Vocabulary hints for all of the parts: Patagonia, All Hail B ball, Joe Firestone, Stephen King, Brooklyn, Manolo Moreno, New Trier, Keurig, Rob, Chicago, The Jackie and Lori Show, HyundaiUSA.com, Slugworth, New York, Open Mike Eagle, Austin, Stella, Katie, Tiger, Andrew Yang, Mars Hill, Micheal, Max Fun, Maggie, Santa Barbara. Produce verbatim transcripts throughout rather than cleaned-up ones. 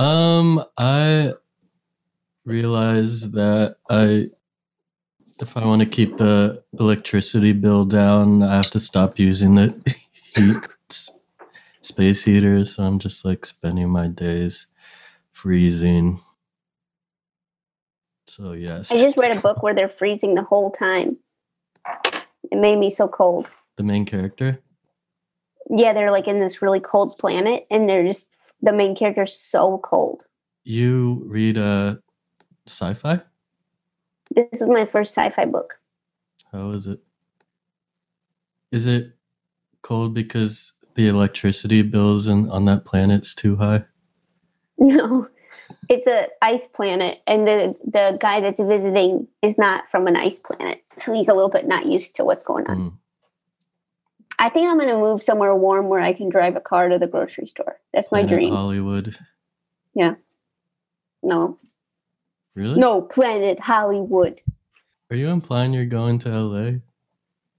Um, I realized that I, if I want to keep the electricity bill down, I have to stop using the heat space heater. So I'm just like spending my days freezing. So yes, I just read a book where they're freezing the whole time. It made me so cold. The main character? Yeah, they're like in this really cold planet, and they're just the main character's so cold. You read uh, sci-fi? This is my first sci-fi book. How is it? Is it cold because the electricity bills in, on that planet's too high? No, it's a ice planet, and the the guy that's visiting is not from an ice planet, so he's a little bit not used to what's going on. Mm. I think I'm going to move somewhere warm where I can drive a car to the grocery store. That's my Planet dream. Hollywood. Yeah. No. Really? No, Planet Hollywood. Are you implying you're going to L A?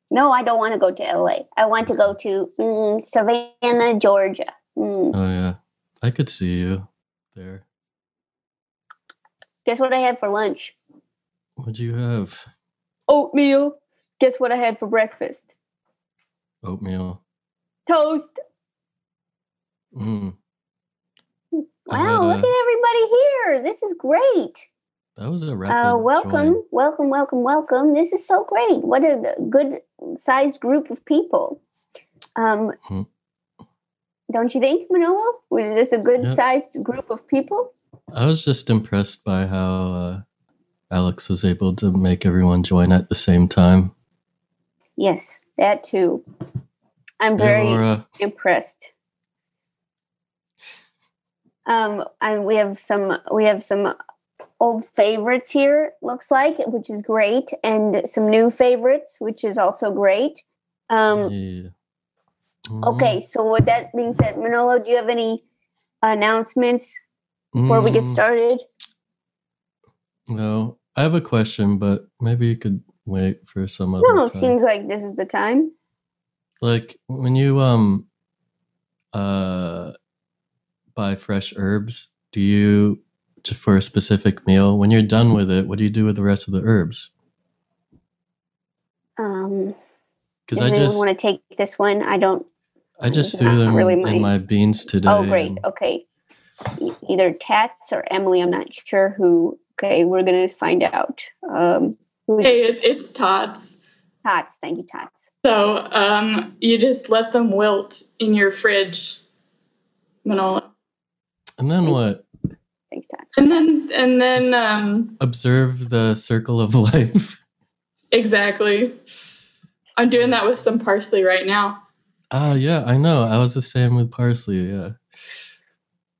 No, I don't want to go to L A. I want to go to mm, Savannah, Georgia. Mm. Oh, yeah. I could see you there. Guess what I had for lunch? What'd you have? Oatmeal. Guess what I had for breakfast? Oatmeal. Toast. Mm. Wow, look a, at everybody here. This is great. That was a rapid uh, welcome, join. welcome, welcome, welcome. This is so great. What a good-sized group of people. Um, mm. Don't you think, Manolo? Was this a good-sized yep. group of people? I was just impressed by how uh, Alex was able to make everyone join at the same time. Yes, that too. I'm very Laura. impressed. Um, and we have some we have some old favorites here, looks like, which is great, and some new favorites, which is also great. Um, yeah. mm-hmm. Okay, so with that being said, Manolo, do you have any announcements before mm. we get started? No, I have a question, but maybe you could. Wait for some other No, it time. Seems like this is the time. Like when you um uh buy fresh herbs, do you for a specific meal, when you're done with it, what do you do with the rest of the herbs? Um because I just want to take this one. I don't I just threw them really my... in my beans today. Oh great, okay. E- either Tats or Emilee, I'm not sure who. Okay, we're gonna find out. Um Hey, it, it's Tots. Tots, thank you, Tots. So um, you just let them wilt in your fridge, Manolo. And then Thanks. what? Thanks, Tots. And then, and then um, observe the circle of life. Exactly. I'm doing that with some parsley right now. Ah, uh, yeah, I know. I was the same with parsley. Yeah.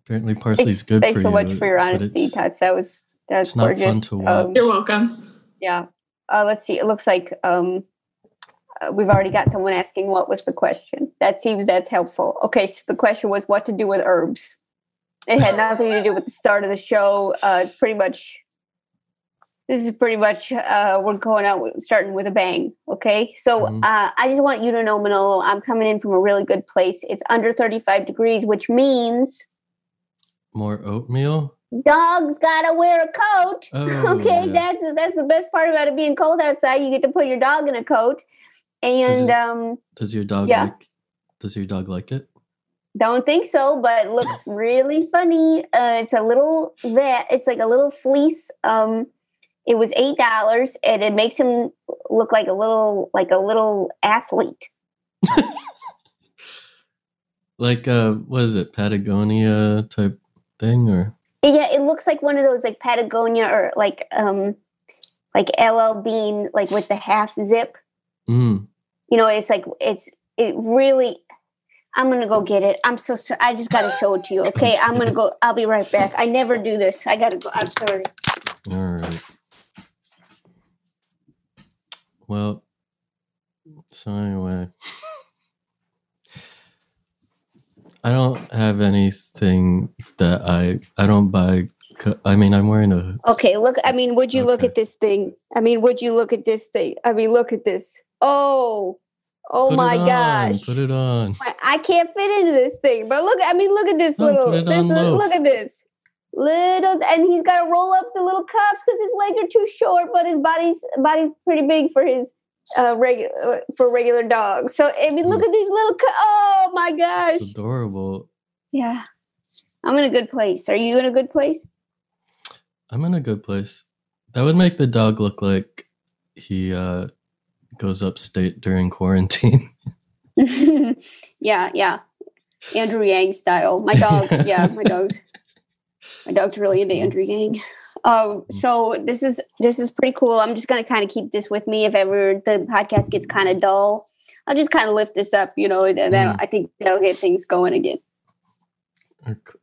Apparently, parsley's it's, good for you. Thanks so much for your honesty, Tots. That was that was it's gorgeous. Not fun to watch. Um, You're welcome. Yeah. Uh, let's see. It looks like um, uh, we've already got someone asking what was the question. That seems that's helpful. Okay. So the question was what to do with herbs. It had nothing to do with the start of the show. Uh, it's pretty much, this is pretty much, uh, we're going out, with, starting with a bang. Okay. So mm-hmm. uh, I just want you to know, Manolo, I'm coming in from a really good place. It's under thirty-five degrees, which means. More oatmeal? Dogs gotta wear a coat. Oh, okay, yeah. that's that's the best part about it being cold outside. You get to put your dog in a coat, and does, um, does your dog? Yeah. Like, does your dog like it? Don't think so, but it looks really funny. Uh, it's a little that it's like a little fleece. Um, it was eight dollars, and it makes him look like a little like a little athlete. Like uh, what is it, Patagonia type thing, or? Yeah, it looks like one of those like Patagonia or like um, like L L Bean, like with the half zip. Mm. You know, it's like it's it really. I'm gonna go get it. I'm so sorry. I just gotta show it to you. Okay, I'm gonna go. I'll be right back. I never do this. I gotta go. I'm sorry. All right. Well, so anyway, I don't have anything that I, I don't buy. I mean, I'm wearing a. Okay. Look, I mean, would you okay. look at this thing? I mean, would you look at this thing? I mean, look at this. Oh, oh put my gosh. Put it on. I can't fit into this thing, but look, I mean, look at this no, little, this, look at this. Little, and he's got to roll up the little cups because his legs are too short, but his body's body's pretty big for his uh, regular for regular dogs. So I mean, look at these little. Cu- oh my gosh! That's adorable. Yeah, I'm in a good place. Are you in a good place? I'm in a good place. That would make the dog look like he uh, goes upstate during quarantine. yeah, yeah, Andrew Yang style. My dog. Yeah, my dog's. My dog's really into Andrew Yang. Um, so this is this is pretty cool. I'm just going to kind of keep this with me. If ever the podcast gets kind of dull, I'll just kind of lift this up, you know, and then mm. I think that'll get things going again.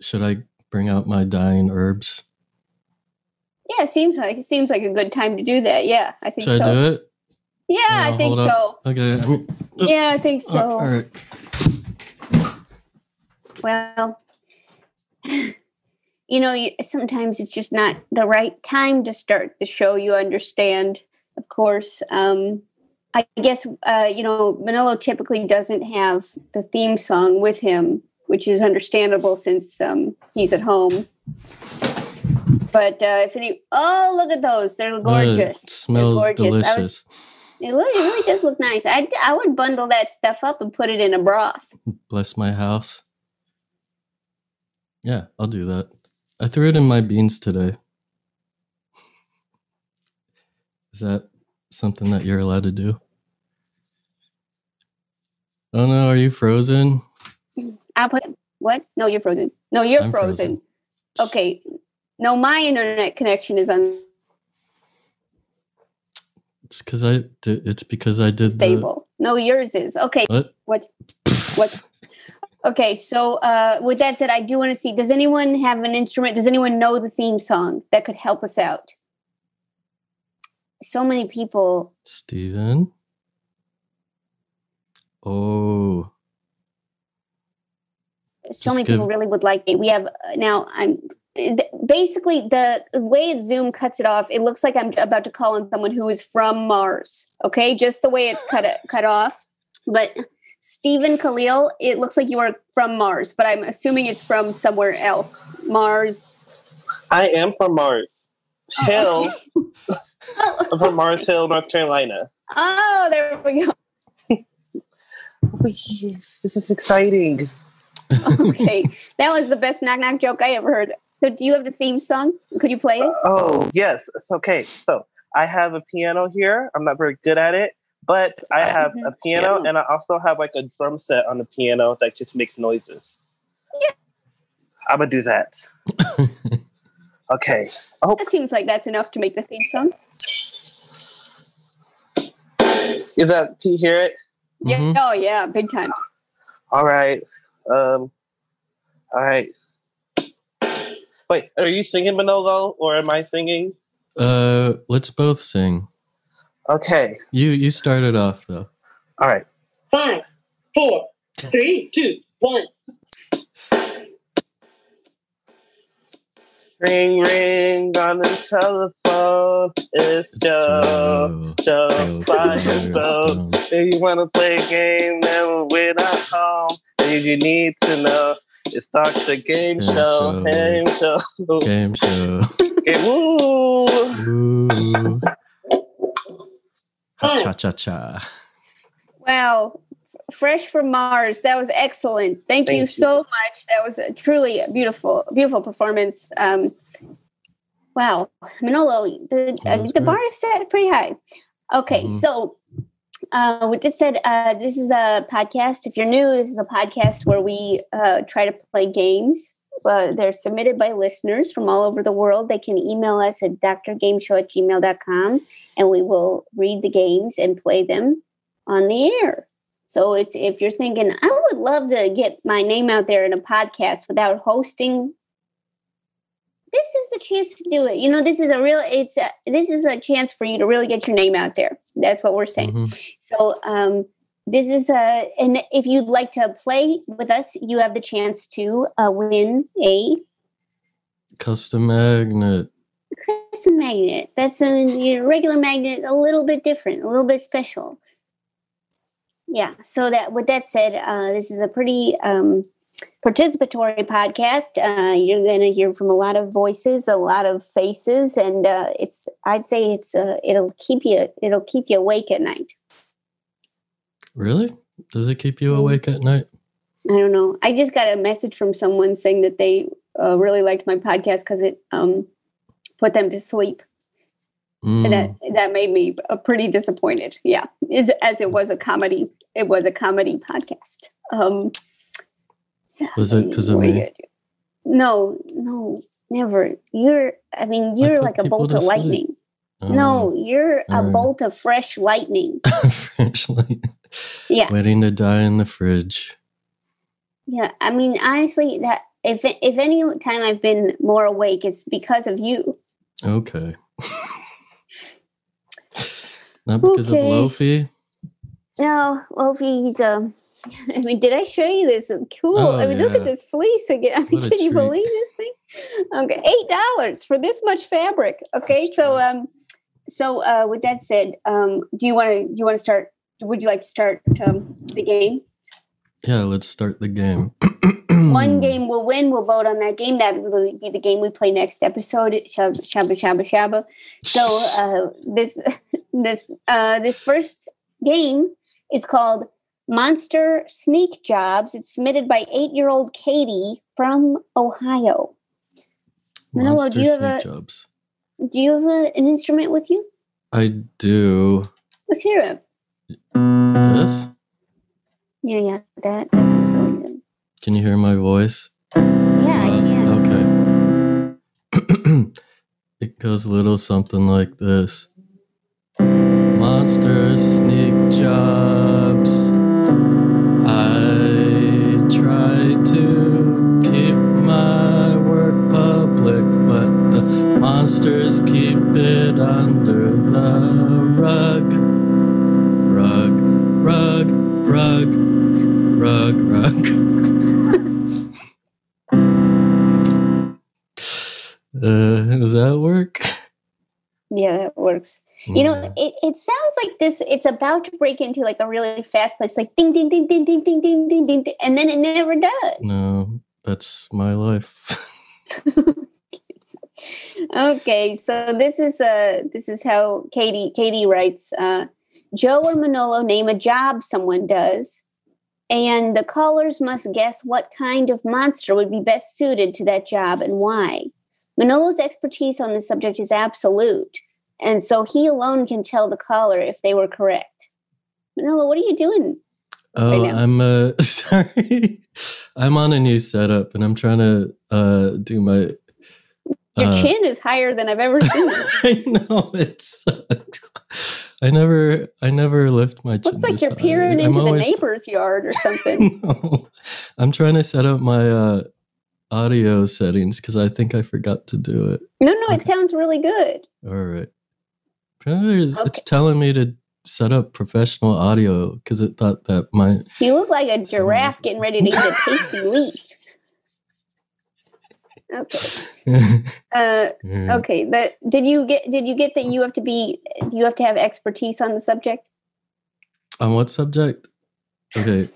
Should I bring out my dying herbs? Yeah, it seems like it seems like a good time to do that. Yeah, I think Should so. Should I do it? Yeah, no, I think so. Okay. Yeah, I think so. All right. Well... You know, you, sometimes it's just not the right time to start the show. You understand, of course. Um, I guess, uh, you know, Manolo typically doesn't have the theme song with him, which is understandable since um, he's at home. But uh, if any, oh, look at those. They're gorgeous. It smells gorgeous. Delicious. I was, it, really, it really does look nice. I, I would bundle that stuff up and put it in a broth. Bless my house. Yeah, I'll do that. I threw it in my beans today. Is that something that you're allowed to do? Oh no, are you frozen? I put what? No, you're frozen. No, you're I'm frozen. frozen. Okay. No, my internet connection is on. It's because I. Did, it's because I did. Stable. The... No, yours is okay. What? What? What? Okay, so uh, with that said, I do want to see, does anyone have an instrument? Does anyone know the theme song that could help us out? So many people. Steven? Oh. So Just many give... people really would like it. We have, uh, now, I'm basically, the way Zoom cuts it off, it looks like I'm about to call on someone who is from Mars, okay? Just the way it's cut cut off, but... Steven-Khalil, it looks like you are from Mars, but I'm assuming it's from somewhere else. Mars. I am from Mars. Hill. Oh. I'm from Mars Hill, North Carolina. Oh, there we go. Oh, yes. This is exciting. Okay. That was the best knock-knock joke I ever heard. So do you have the theme song? Could you play it? Uh, oh, yes. It's okay. So I have a piano here. I'm not very good at it. But I have mm-hmm. a piano, yeah. and I also have like a drum set on the piano that just makes noises. Yeah. I'm going to do that. Okay. Oh. That seems like that's enough to make the theme song. Is that, can you hear it? Yeah. Mm-hmm. Oh, yeah. Big time. All right. Um, all right. Wait, are you singing, Manolo, or am I singing? Uh, let's both sing. Okay. You you started off though. All right. Five, four, three, two, one. Ring, ring on the telephone. It's Joe, Joe, Joe Firestone. If you wanna play a game, then we're not home. And you need to know it's Doctor Game, game Show, show, Game Show, Game Show. Game, woo. Woo. Ha, cha cha cha. Wow. Fresh from Mars. That was excellent. Thank, Thank you, you so much. That was a truly beautiful, beautiful performance. Um, wow. Manolo, the, uh, the bar is set pretty high. Okay. Mm-hmm. So uh, with this said, uh, this is a podcast. If you're new, this is a podcast where we uh, try to play games. Uh, they're submitted by listeners from all over the world. They can email us at d r game show at gmail dot com, and we will read the games and play them on the air. So it's if you're thinking, I would love to get my name out there in a podcast without hosting, this is the chance to do it. You know, this is a real, it's a, this is a chance for you to really get your name out there. That's what we're saying. Mm-hmm. So, um, This is a, and if you'd like to play with us, you have the chance to uh, win a custom magnet. Custom magnet. That's a you know, regular magnet, a little bit different, a little bit special. Yeah. So that, with that said, uh, this is a pretty um, participatory podcast. Uh, you're going to hear from a lot of voices, a lot of faces, and uh, it's. I'd say it's. Uh, it'll keep you. It'll keep you awake at night. Really? Does it keep you awake at night? I don't know. I just got a message from someone saying that they uh, really liked my podcast because it um, put them to sleep. Mm. And that, that made me uh, pretty disappointed. Yeah. As, as it was a comedy, it was a comedy podcast. Um, was it because of me? No, no, never. You're, I mean, you're I like a bolt of sleep. lightning. Oh. No, you're All a right. bolt of fresh lightning. Fresh lightning. Yeah. Waiting to die in the fridge. Yeah, I mean, honestly, that if if any time I've been more awake, it's because of you. Okay. Not because okay. of Lofi? No, Lofi, he's um. I mean, did I show you this? Cool. Oh, I mean, yeah. Look at this fleece again. I mean, what can you believe this thing? Okay, eight dollars for this much fabric. Okay, That's so true. um, so uh, with that said, um, do you want to do you want to start? Would you like to start um, the game? Yeah, let's start the game. One game will win. We'll vote on that game. That will be the game we play next episode. Shabba, shabba, shabba, shabba. So uh, this this uh, this first game is called Monster Sneak Jobs. It's submitted by eight-year-old Katie from Ohio. Manolo, do you have a jobs. do you have a, an instrument with you? I do. Let's hear it. This. Yeah, yeah, that, that sounds really good. Can you hear my voice? Yeah, I can. Uh, okay. It goes a little something like this. Monster sneak jobs. I try to keep my work public, but the monsters keep it under the rug. Rug, rug, rug. Rug, rug. uh, does that work? Yeah, that works. Mm. You know, it, it sounds like this. It's about to break into like a really fast place, like ding, ding, ding, ding, ding, ding, ding, ding, ding, and then it never does. No, that's my life. Okay, so this is uh, this is how Katie Katie writes. Uh, Joe or Manolo name a job someone does. And the callers must guess what kind of monster would be best suited to that job and why. Manolo's expertise on this subject is absolute, and so he alone can tell the caller if they were correct. Manolo, what are you doing? Oh, right now? I'm uh, sorry. I'm on a new setup, and I'm trying to uh, do my. Your uh, chin is higher than I've ever seen. I know it sucks. I never, I never lift my chin. Looks like you're peering into the neighbor's yard or something. No, I'm trying to set up my uh, audio settings because I think I forgot to do it. No, no, okay. It sounds really good. All right, it's okay. Telling me to set up professional audio because it thought that my. You look like a giraffe getting ready to eat a tasty leaf. Okay. Uh, okay. That did you get? Did you get that you have to be? You have to have expertise on the subject. On what subject? Okay.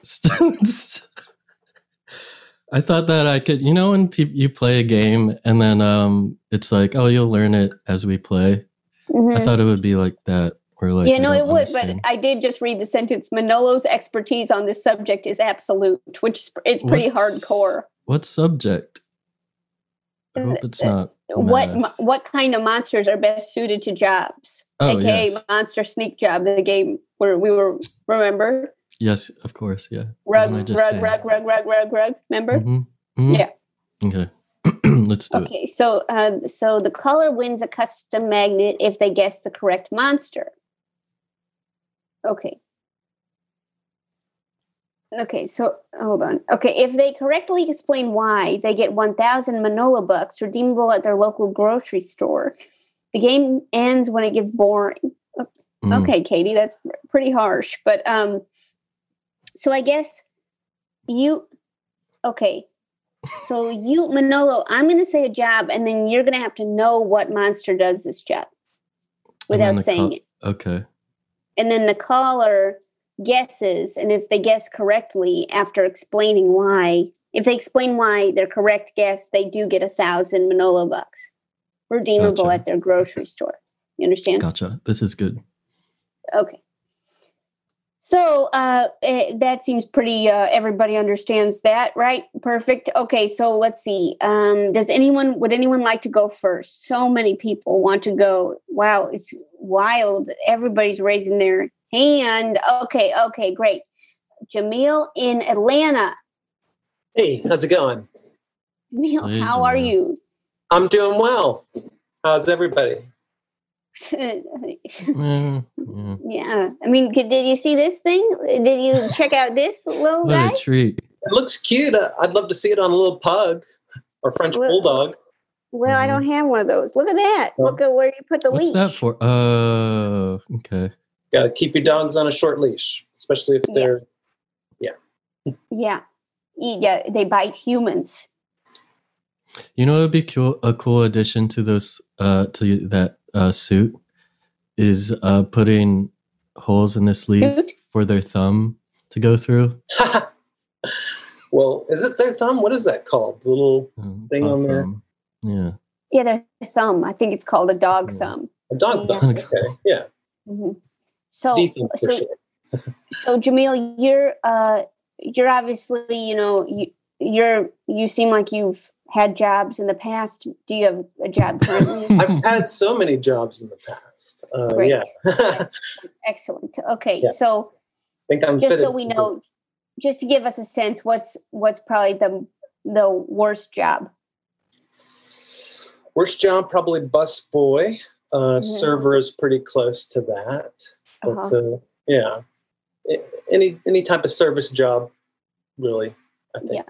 I thought that I could. You know, when pe- you play a game and then um, it's like, oh, you'll learn it as we play. Mm-hmm. I thought it would be like that, or like. Yeah, no, it would. Understand. But I did just read the sentence. Manolo's expertise on this subject is absolute, which it's pretty What's, hardcore. What subject? I hope it's not what math. What kind of monsters are best suited to jobs? Oh, aka yes. Monster Sneak Job, the game where we were. Remember? Yes, of course. Yeah. Rug, rug, rug, rug, rug, rug, rug, rug. Remember? Mm-hmm. Mm-hmm. Yeah. Okay. Let's do okay, it. Okay. So, um, so the caller wins a custom magnet if they guess the correct monster. Okay. Okay, so hold on. Okay, if they correctly explain why, they get one thousand Manolo bucks redeemable at their local grocery store. The game ends when it gets boring. Okay, mm. okay Katie, that's pretty harsh. But um, so I guess you, okay. So you, Manolo, I'm going to say a job, and then you're going to have to know what monster does this job without the saying call- it. Okay. And then the caller guesses, and if they guess correctly after explaining why, If they explain why they're correct guess, they do get a thousand Manolo bucks redeemable gotcha. At their grocery store. You understand? Gotcha. This is good. Okay. So uh, it, that seems pretty, uh, everybody understands that, right? Perfect. Okay. So let's see. Um, does anyone, would anyone like to go first? So many people want to go. Wow. It's wild. Everybody's raising their hand. Okay. Okay. Great. Jamiel in Atlanta. Hey, how's it going? Jamiel, hey, how Jamiel. Are you? I'm doing well. How's everybody? mm, yeah. yeah, I mean, did you see this thing? Did you check out this little what guy? A treat. It looks cute. I'd love to see it on a little pug or French well, bulldog. Well, mm-hmm. I don't have one of those. Look at that. Well, look at where you put the what's leash. What's that for? Oh, uh, okay. Got to keep your dogs on a short leash, especially if they're, yeah. Yeah. yeah. Yeah, they bite humans. You know what would be cool, a cool addition to those uh, to that uh, suit is uh, putting holes in the sleeve suit? For their thumb to go through. Well, is it their thumb? What is that called? The little um, thing on there? Yeah. Yeah, their thumb. I think it's called a dog yeah. thumb. A dog yeah. thumb. Okay. Yeah. Mm-hmm. So, so, sure. so Jamiel, you're uh, you're obviously you know you you're you seem like you've had jobs in the past. Do you have a job currently? I've had so many jobs in the past. Uh, Great. Yeah. Yes. Excellent. Okay. Yeah. So I think I'm just so we know, this. Just to give us a sense, what's what's probably the the worst job? Worst job, probably busboy. Uh, mm-hmm. Server is pretty close to that. Uh-huh. But uh, yeah, it, any any type of service job, really. I think. Yeah.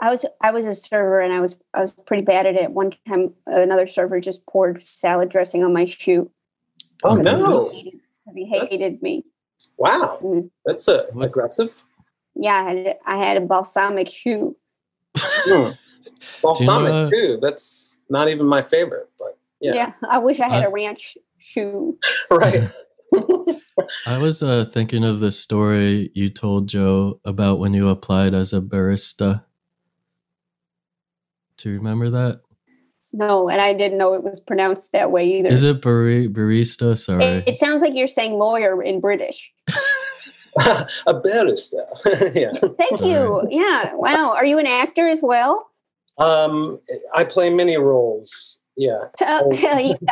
I was I was a server and I was I was pretty bad at it. One time, another server just poured salad dressing on my shoe. Oh no! Because he hated, he hated me. Wow, mm-hmm. that's uh, aggressive. Yeah, I had, I had a balsamic shoe. mm. Balsamic uh, shoe. That's not even my favorite. But yeah, yeah. I wish I had I, a ranch shoe. Right. I was uh, thinking of the story you told Joe about when you applied as a barista. Do you remember that? No, and I didn't know it was pronounced that way either. Is it bari- barista? Sorry. It, it sounds like you're saying lawyer in British. A barista. yeah. Thank you. Yeah. Wow. Are you an actor as well? Um, I play many roles. Yeah. Okay. yeah.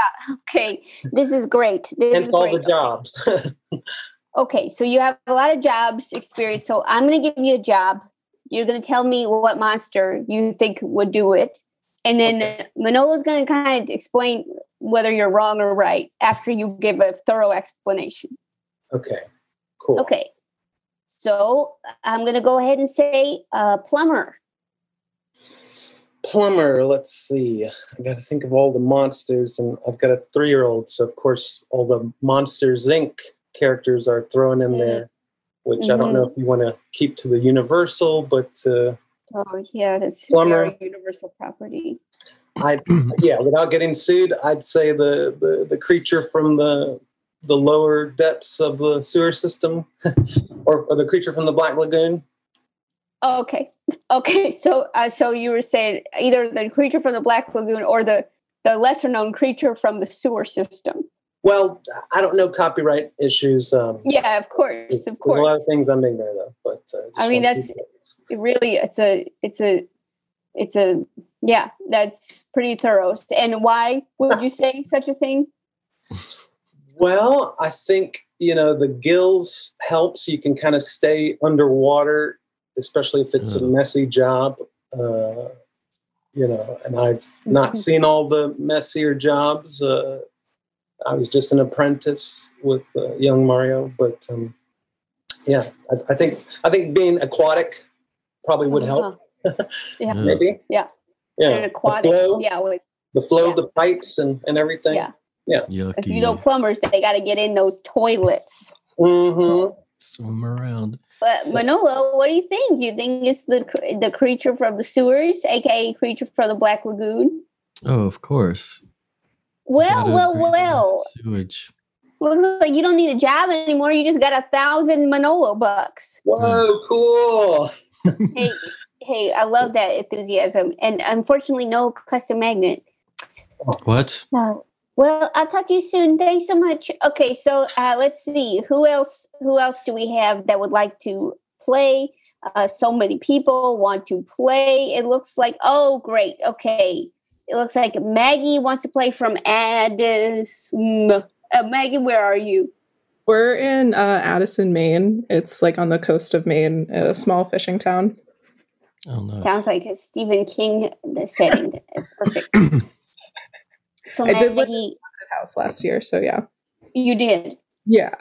Okay. This is great. This and is all great. The jobs. Okay. So you have a lot of jobs experience. So I'm going to give you a job. You're going to tell me what monster you think would do it. And then okay. Manolo's going to kind of explain whether you're wrong or right after you give a thorough explanation. Okay, cool. Okay. So I'm going to go ahead and say uh, plumber. Plumber, let's see. I got to think of all the monsters. And I've got a three-year-old. So, of course, all the Monsters, Incorporated characters are thrown in mm-hmm. there. Which mm-hmm. I don't know if you want to keep to the universal, but uh, oh yeah, that's plumber, universal property. I yeah, without getting sued, I'd say the, the, the creature from the the lower depths of the sewer system, or, or the creature from the Black Lagoon. Okay, okay. So uh, so you were saying either the creature from the Black Lagoon or the the lesser known creature from the sewer system. Well, I don't know copyright issues. Um, yeah, of course, of course. A lot of things I'm ignorant of, but uh, I mean that's it really it's a it's a it's a yeah that's pretty thorough. And why would you say such a thing? Well, I think you know the gills helps. You can kind of stay underwater, especially if it's mm. a messy job. Uh, you know, and I've not mm-hmm. seen all the messier jobs. Uh, I was just an apprentice with uh, young Mario, but um, yeah, I, I think I think being aquatic probably would uh-huh. help. yeah, maybe. Yeah, yeah. An aquatic, the flow, yeah, like, the flow yeah. of the pipes and, and everything. Yeah, yeah. Yucky. If you know plumbers, they got to get in those toilets. Mm-hmm. Swim around. But Manolo, what do you think? You think it's the the creature from the sewers, aka creature from the Black Lagoon? Oh, of course. Well, well, well. Sewage. Looks like you don't need a job anymore. You just got a thousand Manolo bucks. Whoa, cool. Hey, Hey, I love that enthusiasm. And unfortunately, no custom magnet. What? No. Well, I'll talk to you soon. Thanks so much. Okay, so uh, let's see. Who else Who else do we have that would like to play? Uh, so many people want to play. It looks like, oh, great. Okay. It looks like Maggie wants to play from Addison. Uh, Maggie, where are you? We're in uh, Addison, Maine. It's like on the coast of Maine, a small fishing town. Oh, nice. Sounds like a Stephen King the setting. Perfect. So I Maggie, did live in a haunted house last year, so yeah. You did? Yeah.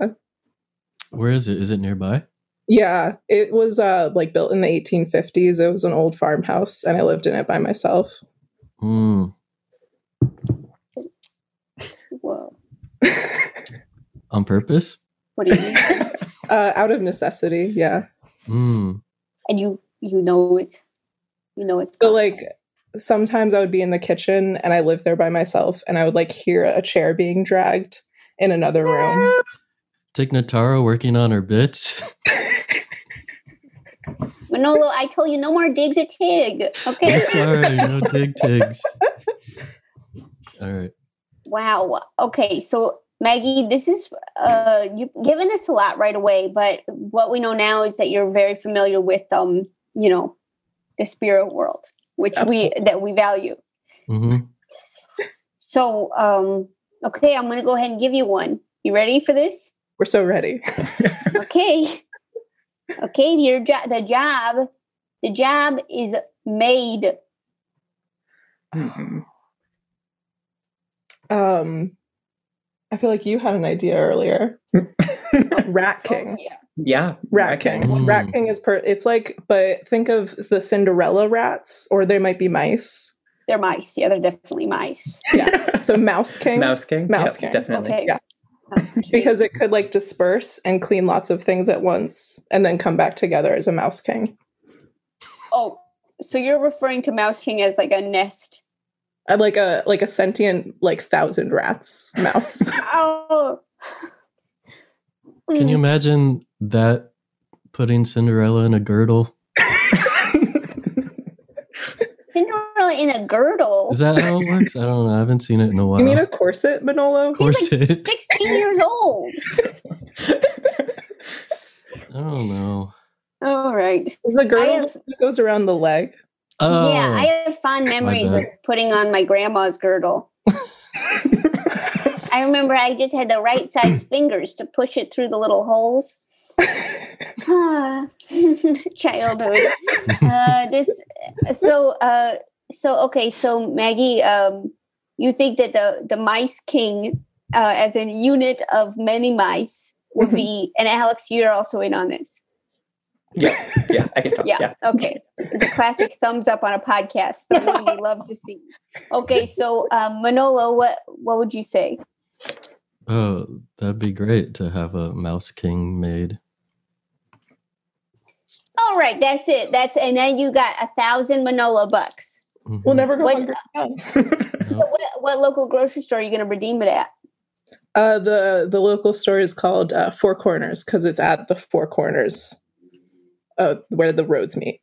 Where is it? Is it nearby? Yeah, it was uh, like built in the eighteen fifties. It was an old farmhouse, and I lived in it by myself. Hmm. Whoa. On purpose? What do you mean? uh, out of necessity, yeah. Hmm. And you, you know it. You know it's. So like sometimes I would be in the kitchen, and I lived there by myself, and I would like hear a chair being dragged in another room. Tignataro working on her bits. Manolo, I told you no more digs at Tig. Okay. I'm sorry, no dig tigs. All right. Wow. Okay, so Maggie, this is uh, you've given us a lot right away, but what we know now is that you're very familiar with um, you know, the spirit world, which we that we value. Mm-hmm. So um, okay, I'm gonna go ahead and give you one. You ready for this? We're so ready. Okay. Okay, your jo- the job, the job is made. Um, um, I feel like you had an idea earlier. Rat King. Oh, yeah. yeah. Rat King. Mm. Rat King is, per- it's like, but think of the Cinderella rats, or they might be mice. They're mice. Yeah, they're definitely mice. Yeah. So Mouse King. Mouse King. Mouse yep, King. Definitely. Okay. Yeah. Because it could like disperse and clean lots of things at once and then come back together as a Mouse King. Oh, so you're referring to Mouse King as like a nest. Uh, like a like a sentient like thousand rats mouse. Oh. Can you imagine that putting Cinderella in a girdle? Cinderella in a girdle. Is that how it works? I don't know. I haven't seen it in a while. You mean a corset, Manolo? Corset. He's like sixteen years old. I don't know. All right. The girdle have, that goes around the leg. Oh, yeah, I have fond memories of putting on my grandma's girdle. I remember I just had the right size fingers to push it through the little holes. Ah, childhood. Uh, this so uh, so okay. So Maggie, um, you think that the the Mice King, uh, as a unit of many mice, would mm-hmm. be. And Alex, you're also in on this. Yeah, yeah, I can talk. Yeah, yeah. Okay. The classic thumbs up on a podcast, the one we love to see. Okay, so um, Manolo, what what would you say? Oh, that'd be great to have a Mouse King made. All right, that's it. That's and then you got a thousand Manolo bucks. Mm-hmm. We'll never go what, hungry again. No. what, what local grocery store are you going to redeem it at? Uh, the the local store is called uh, Four Corners because it's at the Four Corners, uh, where the roads meet.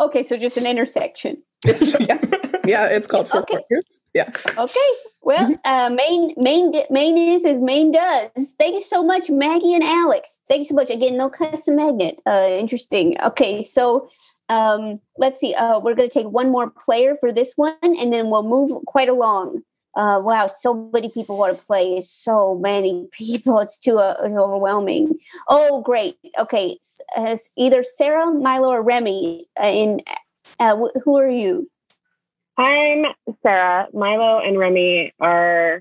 Okay, so just an intersection. It's, yeah, yeah, it's called Four okay. Corners. Yeah. Okay. Well, uh, Maine, Maine, Maine is as Maine does. Thank you so much, Maggie and Alex. Thank you so much. Again, no custom magnet. Uh, interesting. Okay, so um, let's see. Uh, we're going to take one more player for this one, and then we'll move quite along. Uh, wow, so many people want to play. So many people. It's too uh, overwhelming. Oh, great. Okay, uh, either Sarah, Milo, or Remy. Uh, in uh, wh- who are you? I'm Sarah. Milo and Remy are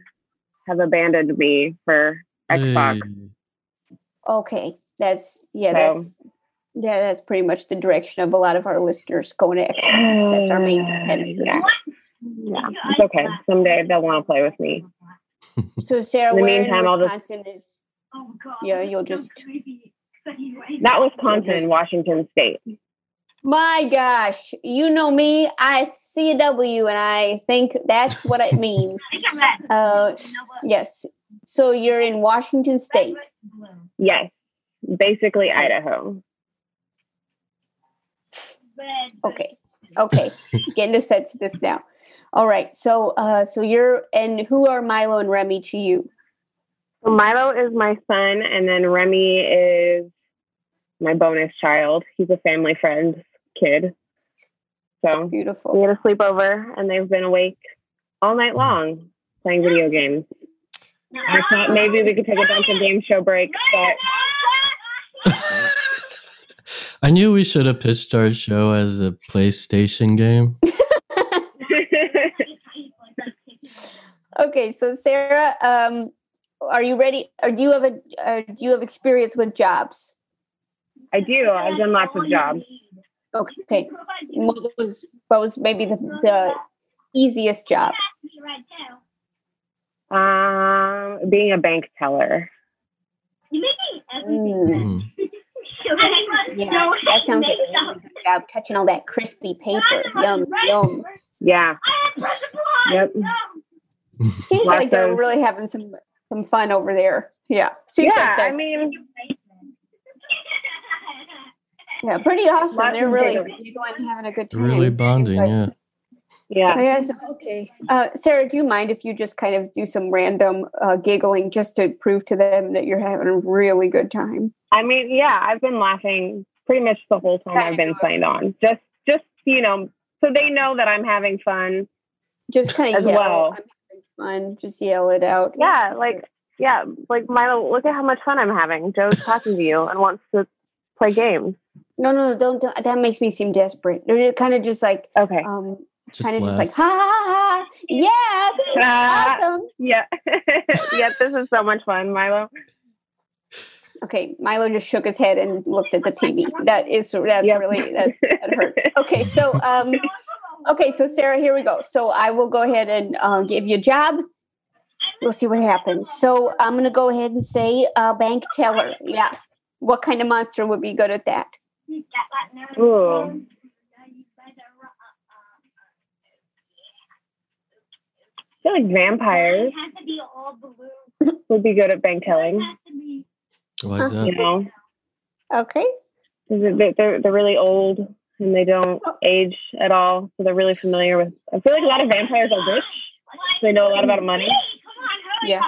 have abandoned me for Xbox. Hey. Okay, that's yeah, so. that's yeah, that's pretty much the direction of a lot of our listeners going to Xbox. That's our main competitors. Yeah, yeah it's okay. Someday they'll want to play with me. So Sarah, in the meantime, all Wisconsin just, is oh God, yeah, you'll just not Wisconsin, just, Washington State. My gosh, you know me, I see a W and I think that's what it means. Uh, yes. So you're in Washington State? Yes. Basically Idaho. Okay. Okay. Getting to sense this now. All right. So, uh, so you're, and who are Milo and Remy to you? Well, Milo is my son. And then Remy is my bonus child. He's a family friend's kid. So beautiful. We had a sleepover and they've been awake all night long playing video games. I thought maybe we could take a bunch of game show breaks, but I knew we should have pitched our show as a PlayStation game. Okay, so Sara, um, are you ready? Or do you have a uh, do you have experience with jobs? I do. I've done lots of jobs. Okay. What was what was maybe the, the easiest job? Um, being a bank teller. You make everything. Mm. Yeah, that sounds like a good job, touching all that crispy paper. Yum, yum. Yeah. Yep. Seems like they're really having some some fun over there. Yeah. Seems yeah, like I mean. Yeah, pretty awesome. They're really going and having a good time. Really bonding, like, yeah. Yeah. Yes, okay. Uh, Sara, do you mind if you just kind of do some random uh, giggling just to prove to them that you're having a really good time? I mean, yeah, I've been laughing pretty much the whole time I I've been signed on. Just, just you know, so they know that I'm having fun. Just kind of as yell, well. I'm having fun. Just yell it out. Yeah, like, yeah, like, Milo, look at how much fun I'm having. Joe's talking to you and wants to play games. No, no, no, don't, don't. That makes me seem desperate. They're kind of just like, okay. Um, Kind of just like, ha, ha, ha, ha. Yeah, uh, awesome. Yeah. Yeah, this is so much fun, Milo. Okay, Milo just shook his head and looked at the T V. That is, that's yep. really, that, that hurts. Okay, so, um, okay, so Sara, here we go. So I will go ahead and um, give you a job. We'll see what happens. So I'm going to go ahead and say uh, bank teller. Yeah. What kind of monster would be good at that? Ooh. I feel like vampires would be good at bank telling. Why is that? You know, okay. They're, they're really old and they don't age at all. So they're really familiar with... I feel like a lot of vampires are rich. So they know a lot about money. Yeah.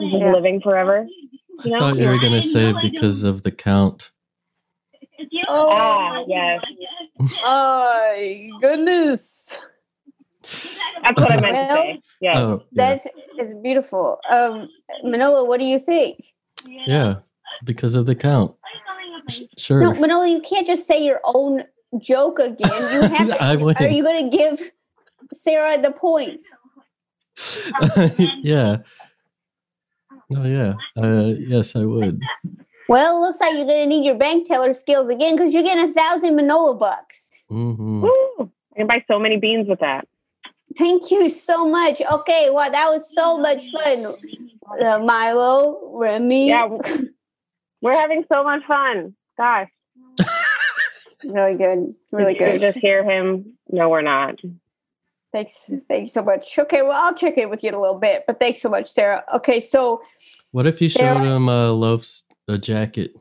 Just yeah. living forever. You know? I thought you were going to say because of the count. Oh, ah, yes. Oh, goodness. That's what I meant well, to say. Yeah. Oh, yeah. That's it's beautiful. Um, Manolo, what do you think? Yeah, because of the count. Sure. No, Manolo, you can't just say your own joke again. You have to, I are you going to give Sara the points? Yeah. Oh, yeah. Uh, yes, I would. Well, it looks like you're going to need your bank teller skills again because you're getting a thousand Manolo bucks. Mm-hmm. Woo! I can buy so many beans with that. Thank you so much. Okay, wow, that was so much fun, uh, Milo, Remy. Yeah, we're having so much fun. Gosh, really good, really Did good. You just hear him? No, we're not. Thanks, thanks so much. Okay, well, I'll check in with you in a little bit, but thanks so much, Sara. Okay, so what if you Sara, showed him a loaf's a jacket?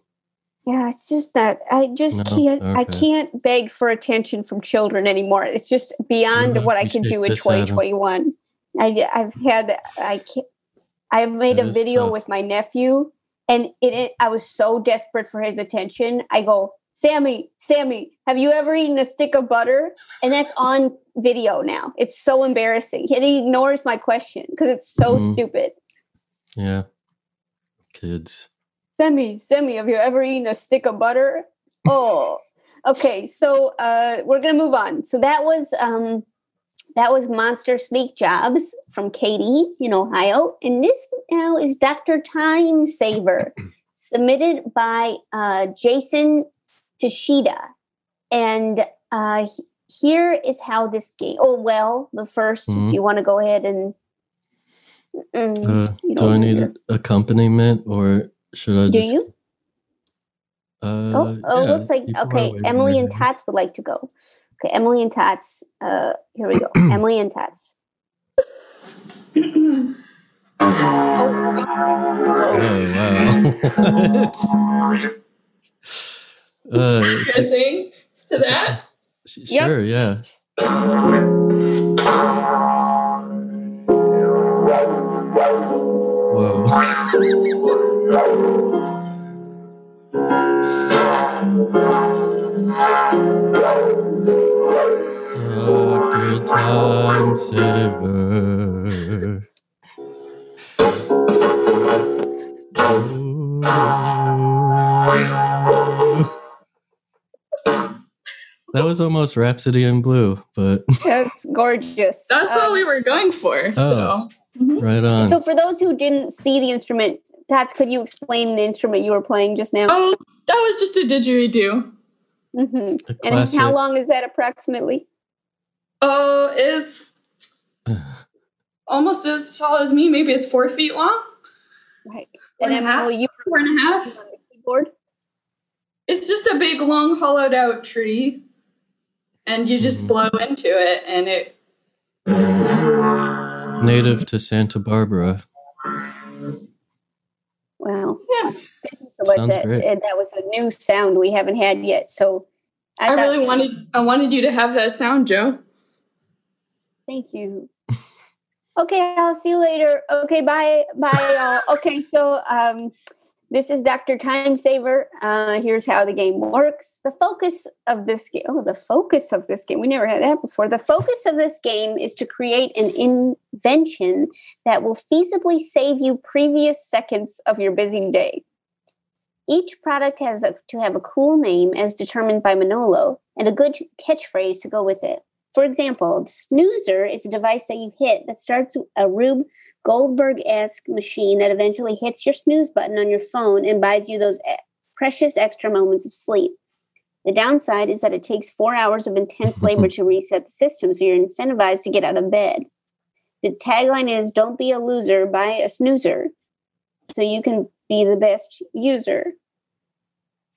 Yeah, it's just that I just no, can't. Okay. I can't beg for attention from children anymore. It's just beyond no, what I can do in twenty twenty-one. I, I've had. I can't. I've made that a video tough. with my nephew, and it, it. I was so desperate for his attention. I go, Sammy, Sammy, have you ever eaten a stick of butter? And that's on video now. It's so embarrassing. And he ignores my question because it's so mm-hmm. stupid. Yeah, kids. Sammy, Sammy, have you ever eaten a stick of butter? Oh, okay. So uh, we're gonna move on. So that was um, that was Monster Sneak Jobs from Katie in Ohio, and this now is Doctor Timesaver, submitted by uh, Jason Toshida, and uh, here is how this game. Oh well, but first, mm-hmm. if you want to go ahead and mm, uh, you do I need it. accompaniment or? Should I do just, you? Uh, oh, oh yeah, looks like okay. Emilee and Tats would like to go. Okay, Emilee and Tats. Uh, here we go. Emilee and Tats. Oh. Oh wow! It's, uh, it's, to that? Sure, yep. Yeah. Whoa. Doctor Timesaver. That was almost Rhapsody in Blue, but that's gorgeous. That's um, what we were going for. Oh, so mm-hmm. Right on. So for those who didn't see the instrument, Tats, could you explain the instrument you were playing just now? Oh, that was just a didgeridoo. Mm-hmm. A and how long is that approximately? Oh, uh, it's almost as tall as me. Maybe it's four feet long. Right. Four and, and then will you four and a half on the keyboard? It's just a big, long, hollowed out tree. And you just mm. blow into it and it... Native to Santa Barbara. Wow. Yeah. Thank you so much. That, and that was a new sound we haven't had yet. So I, I really wanted I wanted you to have that sound, Jo. Thank you. Okay, I'll see you later. Okay, bye. Bye, y'all. Okay, so um, this is Doctor Timesaver. Uh, here's how the game works. The focus of this game. Oh, the focus of this game. We never had that before. The focus of this game is to create an invention that will feasibly save you previous seconds of your busy day. Each product has a, to have a cool name as determined by Manolo and a good catchphrase to go with it. For example, the snoozer is a device that you hit that starts a Rube Goldberg-esque machine that eventually hits your snooze button on your phone and buys you those e- precious extra moments of sleep. The downside is that it takes four hours of intense labor to reset the system, so you're incentivized to get out of bed. The tagline is, don't be a loser, buy a snoozer, so you can be the best user.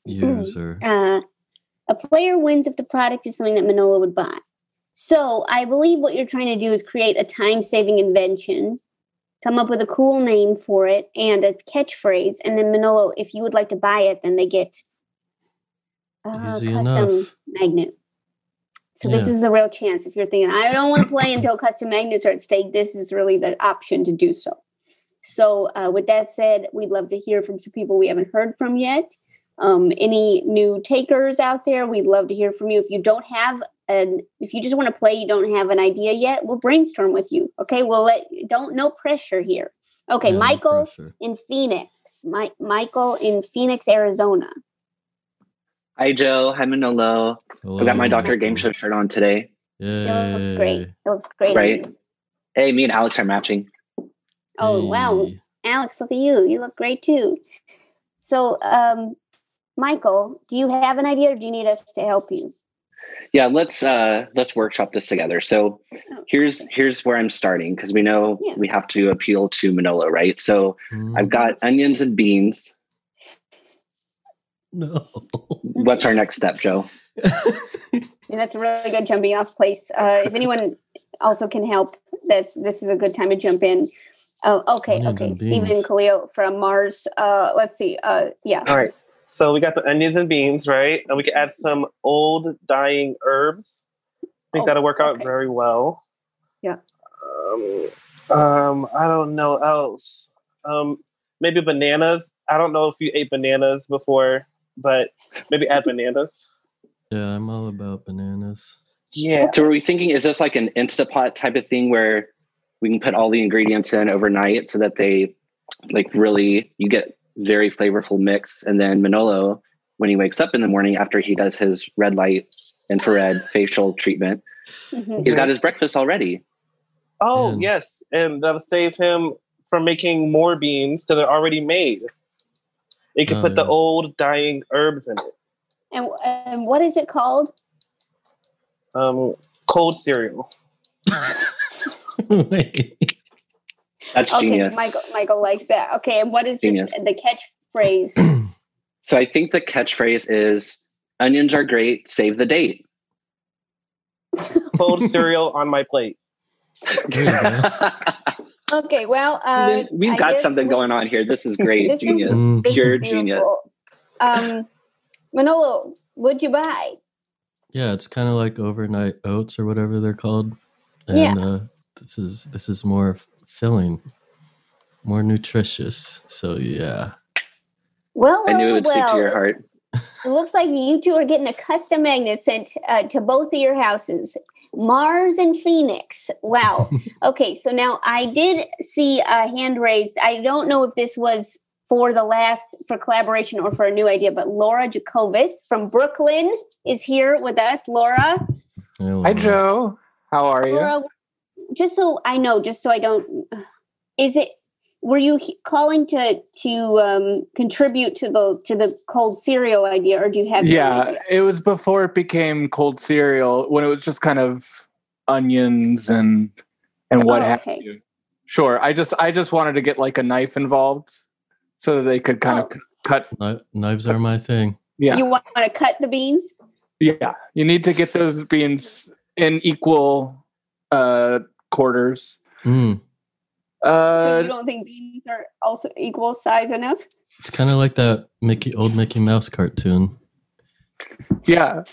User. Mm. Uh, a player wins if the product is something that Manolo would buy. So I believe what you're trying to do is create a time-saving invention, come up with a cool name for it, and a catchphrase. And then Manolo, if you would like to buy it, then they get uh, a custom enough. magnet. So yeah. This is a real chance. If you're thinking, I don't want to play until custom magnets are at stake, this is really the option to do so. So uh, with that said, we'd love to hear from some people we haven't heard from yet. Um, any new takers out there, we'd love to hear from you. If you don't have an, if you just want to play, you don't have an idea yet, we'll brainstorm with you. Okay, we'll let, don't, no pressure here. Okay, no, Michael no in Phoenix, My, Michael in Phoenix, Arizona. Hi, Jo. Hi, Manolo. Hello. I got my Doctor Game Show shirt on today. Yay. It looks great. It looks great. Right. Hey, me and Alex are matching. Oh, wow. Alex, look at you. You look great, too. So, um, Michael, do you have an idea or do you need us to help you? Yeah, let's uh, let's workshop this together. So oh, here's okay. here's where I'm starting because we know yeah. we have to appeal to Manolo, right? So mm. I've got onions and beans. No. What's our next step, Jo? Yeah, that's a really good jumping off place. Uh, if anyone also can help, that's this is a good time to jump in. Oh, okay, onions okay. Steven-Khalil from Mars. Uh, let's see. Uh, yeah. All right. So we got the onions and beans, right? And we can add some old dying herbs. I think oh, that'll work okay. out very well. Yeah. Um, um, I don't know else. Um, maybe bananas. I don't know if you ate bananas before, but maybe add bananas. Yeah, I'm all about bananas. Yeah. So are we thinking, is this like an Instapot type of thing where we can put all the ingredients in overnight so that they like really, you get very flavorful mix. And then Manolo, when he wakes up in the morning after he does his red light infrared facial treatment, mm-hmm. he's got his breakfast already. Oh, and yes. And that'll save him from making more beans because they're already made. You can oh, put yeah. the old dying herbs in it. And, and what is it called? Um, cold cereal. Wait. That's okay, genius. So Michael, Michael likes that. Okay, and what is the, the catchphrase? So I think the catchphrase is, onions are great, save the date. Cold cereal on my plate. Okay, well... Uh, We've got something we, going on here. This is great. This genius. Is Pure beautiful. Genius. Um, Manolo, what'd you buy? Yeah, it's kind of like overnight oats or whatever they're called. And yeah. uh, this is this is more filling, more nutritious. So yeah. Well, I knew it would well, stick to your heart. It looks like you two are getting a custom magnet sent uh, to both of your houses, Mars and Phoenix. Wow. Okay, so now I did see a hand raised. I don't know if this was for the last, for collaboration or for a new idea, but Laura Jacoves from Brooklyn is here with us. Laura. Hello. Hi, Joe. How are Laura, you? Just so I know, just so I don't, is it, were you calling to to um, contribute to the to the cold cereal idea, or do you have? Yeah, it was before it became cold cereal, when it was just kind of onions and and what oh, have okay. you. Sure, I just I just wanted to get like a knife involved so that they could kind oh. of cut. Kn- knives are my thing. Yeah, you want to cut the beans? Yeah, you need to get those beans in equal uh, quarters. Mm. Uh, so you don't think beans are also equal size enough? It's kind of like that Mickey, old Mickey Mouse cartoon. Yeah.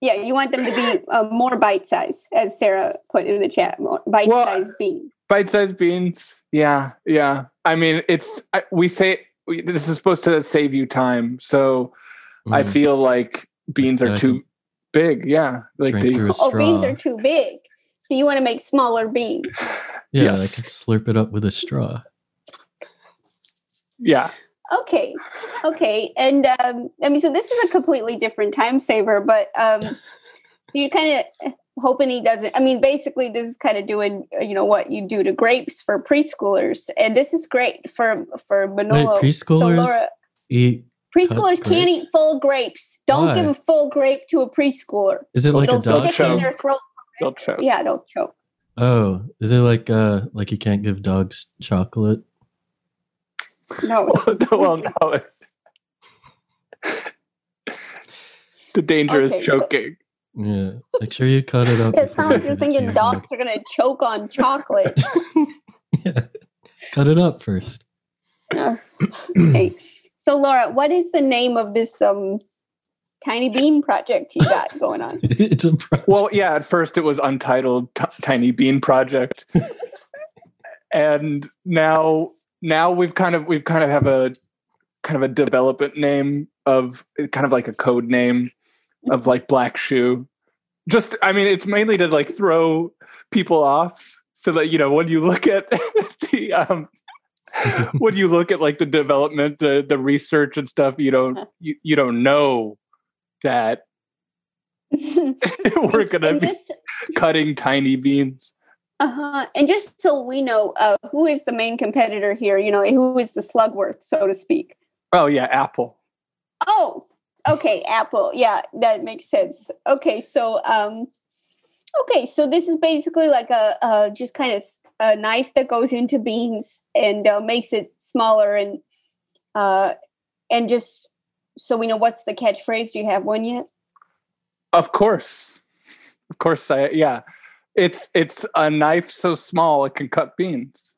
Yeah, you want them to be uh, more bite-sized, as Sarah put in the chat. More bite-sized well, beans. Bite-sized beans. Yeah, yeah. I mean, it's I, we say we, this is supposed to save you time, so mm. I feel like beans are I too big. Yeah, like they, oh, beans are too big. So you want to make smaller beans. Yeah, yes. I could slurp it up with a straw. Yeah. Okay. Okay. And um, I mean, so this is a completely different time saver, but um, you're kind of hoping he doesn't. I mean, basically, this is kind of doing, you know, what you do to grapes for preschoolers. And this is great for, for Manolo. Wait, preschoolers so Laura, eat Preschoolers can't grapes? eat full grapes. Don't Why? give a full grape to a preschooler. Is it like It'll a dog show? They'll choke. Yeah, they'll choke. Oh, is it like uh, like you can't give dogs chocolate? No. Well, no. The danger okay, is choking. So. Yeah, make sure you cut it up. It sounds you're thinking dogs are gonna choke on chocolate. Yeah, cut it up first. Uh, okay. So, Laura, what is the name of this um? Tiny Bean Project you got going on? It's a project. Well, yeah, at first it was Untitled t- Tiny Bean Project. And now now we've kind of we've kind of have a kind of a development name of kind of like a code name of like Black Shoe. Just I mean it's mainly to like throw people off so that, you know, when you look at the um when you look at like the development, the the research and stuff, you don't you, you don't know that we're gonna just, be cutting tiny beans. Uh-huh. And just so we know, uh, who is the main competitor here? You know, who is the Slugworth, so to speak? Oh yeah, Apple. Oh, okay, Apple. Yeah, that makes sense. Okay, so um, okay, so this is basically like a uh, just kind of a knife that goes into beans and uh, makes it smaller and uh, and just. So we know what's the catchphrase. Do you have one yet? Of course. Of course. I, yeah. It's, it's a knife so small it can cut beans.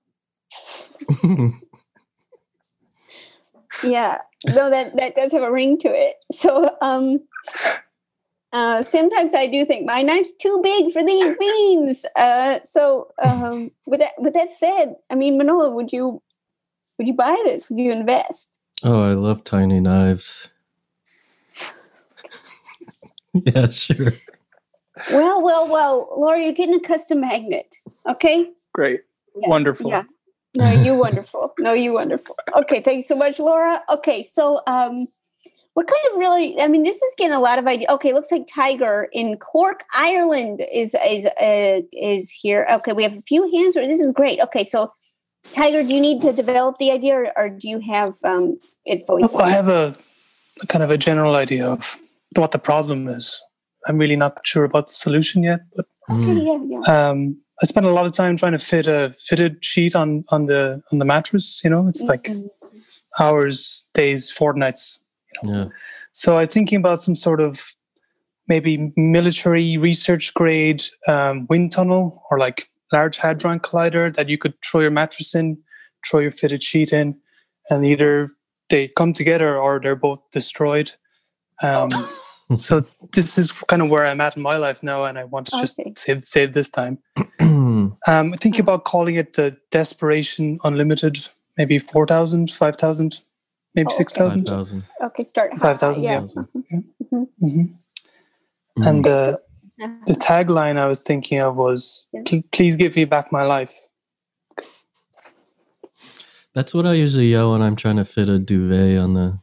Yeah. No, that, that does have a ring to it. So um, uh, sometimes I do think my knife's too big for these beans. Uh, so um, with that, with that said, I mean, Manolo, would you, would you buy this? Would you invest? Oh, I love tiny knives. Yeah, sure. Well, well, well, Laura, you're getting a custom magnet, okay? Great. Yeah. Wonderful. Yeah. No, you wonderful. No, you wonderful. Okay, thank you so much, Laura. Okay, so um, we're kind of really, I mean, this is getting a lot of ideas. Okay, looks like Tiger in Cork, Ireland is, is, uh, is here. Okay, we have a few hands. This is great. Okay, so Tiger, do you need to develop the idea, or, or do you have um, it fully? Look, I have a, a kind of a general idea of what the problem is. I'm really not sure about the solution yet. But mm. yeah, yeah. Um, I spent a lot of time trying to fit a fitted sheet on, on the on the mattress. You know, it's mm-hmm. like hours, days, fortnights. You know? Yeah. So I'm thinking about some sort of maybe military research grade um, wind tunnel, or like Large Hadron Collider that you could throw your mattress in, throw your fitted sheet in, and either they come together or they're both destroyed. Um, So this is kind of where I'm at in my life now, and I want to just okay. save save this time. um, I think about calling it the Desperation Unlimited, maybe four thousand, five thousand, maybe oh, okay. six thousand. five thousand. Okay, start five thousand, yeah. yeah. Mm-hmm. Mm-hmm. Mm-hmm. And uh, the tagline I was thinking of was, please give me back my life. That's what I usually yell when I'm trying to fit a duvet on the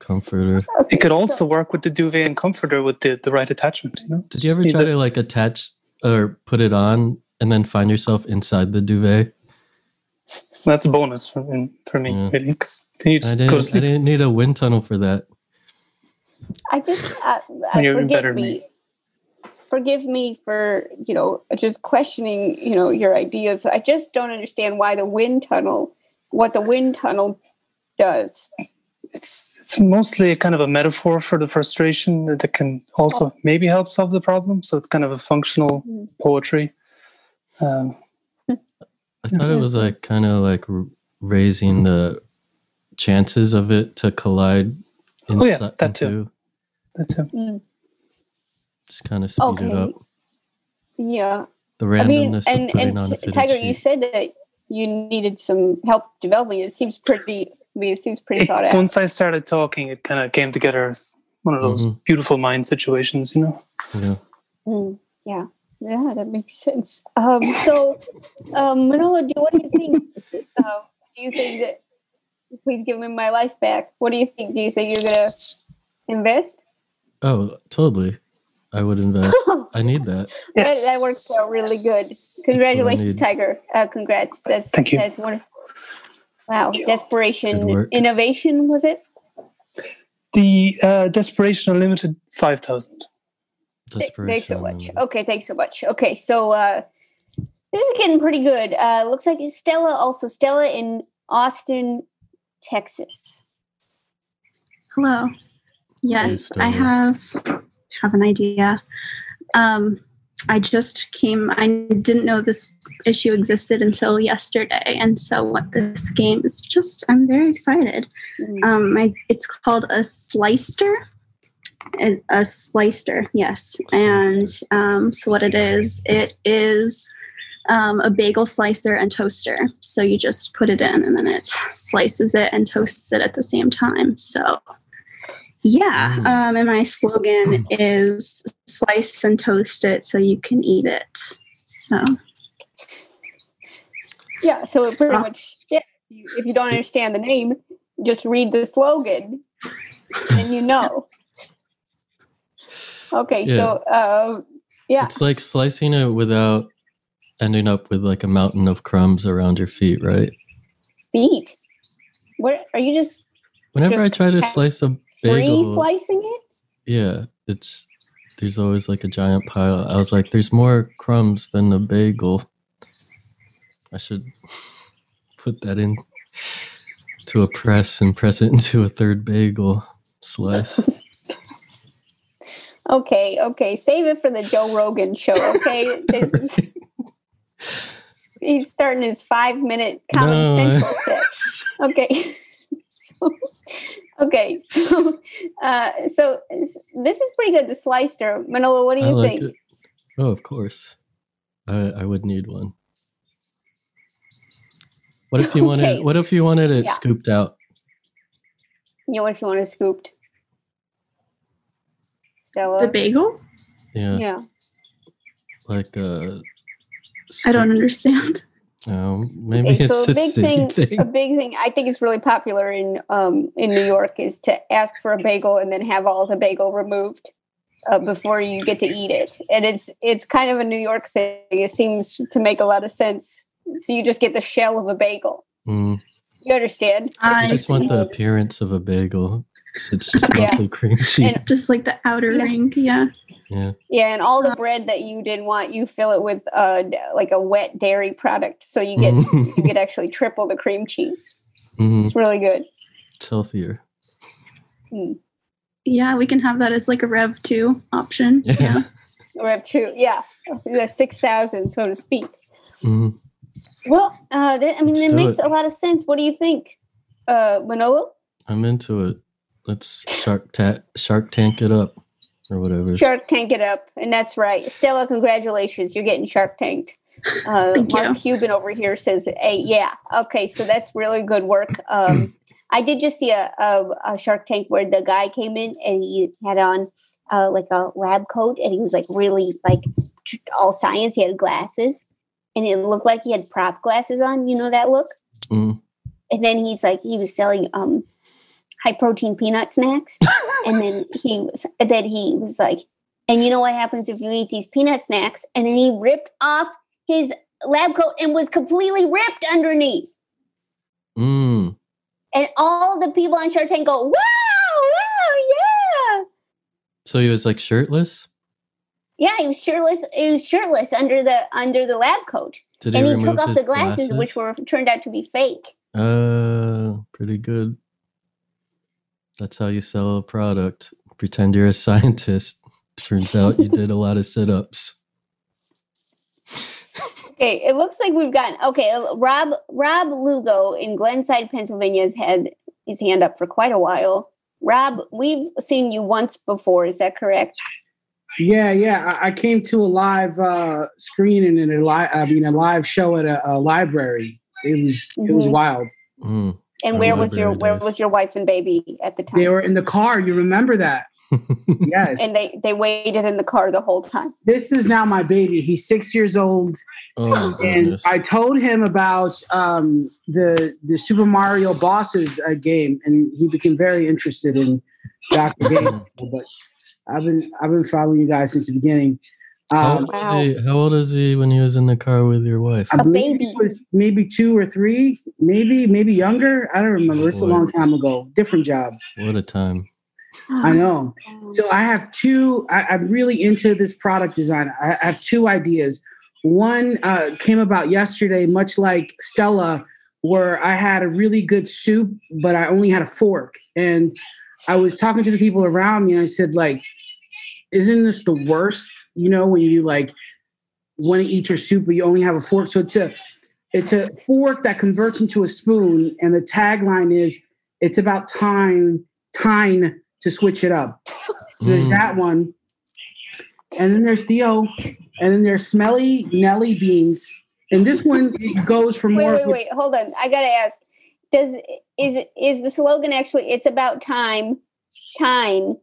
comforter. Okay, it could also so, work with the duvet and comforter with the, the right attachment. You know? Did you ever try to like attach or put it on and then find yourself inside the duvet? That's a bonus for, for me, yeah. really. Can you just I, didn't, go to sleep? I didn't need a wind tunnel for that. I just, uh, uh, forgive me. me. Forgive me for, you know, just questioning, you know, your ideas. I just don't understand why the wind tunnel, what the wind tunnel does. It's it's mostly a kind of a metaphor for the frustration that can also oh. maybe help solve the problem. So it's kind of a functional mm. poetry. Um, I thought it was like kind of like raising the chances of it to collide. Oh yeah, that too. That too. Mm. Just kind of speed okay. it up. Yeah. The randomness I mean, and, of putting and on a fitted Tiger, sheet. You said that you needed some help developing. It seems pretty. It seems pretty it, thought out. Once I started talking, it kind of came together as one of those mm-hmm. beautiful mind situations, you know. Yeah. Mm, yeah. Yeah, that makes sense. Um, so, um, Manolo, do what do you think? Uh, do you think that? Please give me my life back. What do you think? Do you think you're gonna invest? Oh, totally. I would invest. I need that. Yes. That, that works out really good. Congratulations, Tiger. Uh, congrats. That's, Thank you. That's wonderful. Wow. Desperation Innovation, was it? The uh, Desperation Unlimited five thousand. Desperation Thanks so much. Okay, thanks so much. Okay, so uh, this is getting pretty good. Uh, looks like it's Stella also. Stella in Austin, Texas. Hello. Yes, I have... have an idea. Um, I just came, I didn't know this issue existed until yesterday. And so what this game is just, I'm very excited. Um, I, it's called a slicer. A, a slicer, yes. And um, so what it is, it is um, a bagel slicer and toaster. So you just put it in and then it slices it and toasts it at the same time. So yeah, um, and my slogan is slice and toast it so you can eat it. So, yeah, so it pretty much, yeah, if you don't understand the name, just read the slogan and you know. Okay, yeah. so, uh, yeah. It's like slicing it without ending up with like a mountain of crumbs around your feet, right? Feet? What are you just... Whenever just I try to slice a Free slicing it? Yeah, it's there's always like a giant pile. I was like, there's more crumbs than a bagel. I should put that in to a press and press it into a third bagel slice. okay, okay, save it for the Joe Rogan show. Okay, this is, he's starting his five minute Comedy no, Central I... set. Okay. so, Okay, so uh, so this is pretty good, the slicer. Manolo, what do you I like think? It. Oh, of course. I, I would need one. What if you okay. wanted what if you wanted it yeah. scooped out? Yeah, what if you wanted it scooped? Stella? The bagel? Yeah. Yeah. Like uh scoop. I don't understand. Um, maybe okay, it's so a big thing, thing. A big thing I think is really popular in um, in New York is to ask for a bagel and then have all the bagel removed uh, before you get to eat it. And it's it's kind of a New York thing. It seems to make a lot of sense. So you just get the shell of a bagel. Mm. You understand? I just want the appearance of a bagel. So it's just mostly yeah. cream cheese, and just like the outer yeah. ring. Yeah. Yeah. Yeah, and all the bread that you didn't want, you fill it with uh, like a wet dairy product, so you get you get actually triple the cream cheese. Mm-hmm. It's really good. It's healthier. Mm. Yeah, we can have that as like a Rev two option. Yeah, yeah. Rev two. Yeah, the six thousand, so to speak. Mm. Well, uh, th- I mean, Let's that makes it. a lot of sense. What do you think, uh, Manolo? I'm into it. Let's Shark ta- Shark Tank it up. or whatever. Shark Tank it up. And that's right. Stella, congratulations. You're getting Shark Tanked. Uh, Thank Mark you. Cuban over here says, hey, yeah. Okay. So that's really good work. Um, I did just see a, a, a Shark Tank where the guy came in and he had on uh, like a lab coat and he was like really like all science. He had glasses and it looked like he had prop glasses on. You know that look? Mm. And then he's like, he was selling um, high protein peanut snacks. and then he was, then he was like, and you know what happens if you eat these peanut snacks? And then he ripped off his lab coat and was completely ripped underneath. Mm. And all the people on Shark Tank go, wow, wow, yeah. So he was like shirtless? Yeah, he was shirtless. He was shirtless under the under the lab coat. Did he and he took off the glasses, glasses, which were turned out to be fake. Uh, pretty good. That's how you sell a product. Pretend you're a scientist. Turns out you did a lot of sit-ups. Okay, it looks like we've gotten... Okay, Rob Rob Lugo in Glenside, Pennsylvania has had his hand up for quite a while. Rob, we've seen you once before. Is that correct? Yeah, yeah. I, I came to a live uh, screening and a live, I mean, a live show at a, a library. It was mm-hmm. it was wild. Mm. And where was your where was your wife and baby at the time? They were in the car. You remember that? Yes. And they they waited in the car the whole time. This is now my baby. He's six years old. Oh, and goodness. I told him about um, the the Super Mario bosses uh, game, and he became very interested in Doctor Game. But I've been I've been following you guys since the beginning. Um, how, old is he, how old is he when he was in the car with your wife? A baby. He was maybe two or three, maybe maybe younger. I don't remember. Oh, it's a long time ago. Different job. What a time. I know. So I have two. I, I'm really into this product design. I, I have two ideas. One uh, came about yesterday, much like Stella, where I had a really good soup, but I only had a fork. And I was talking to the people around me, and I said, like, isn't this the worst? You know, when you like want to eat your soup, but you only have a fork. So it's a, it's a fork that converts into a spoon. And the tagline is, it's about time, time to switch it up. Mm. There's that one. And then there's Theo. And then there's Smelly Nelly Beans. And this one it goes for more. Wait, wait, wait. Hold on. I got to ask. Does, is, is the slogan actually, it's about time, time.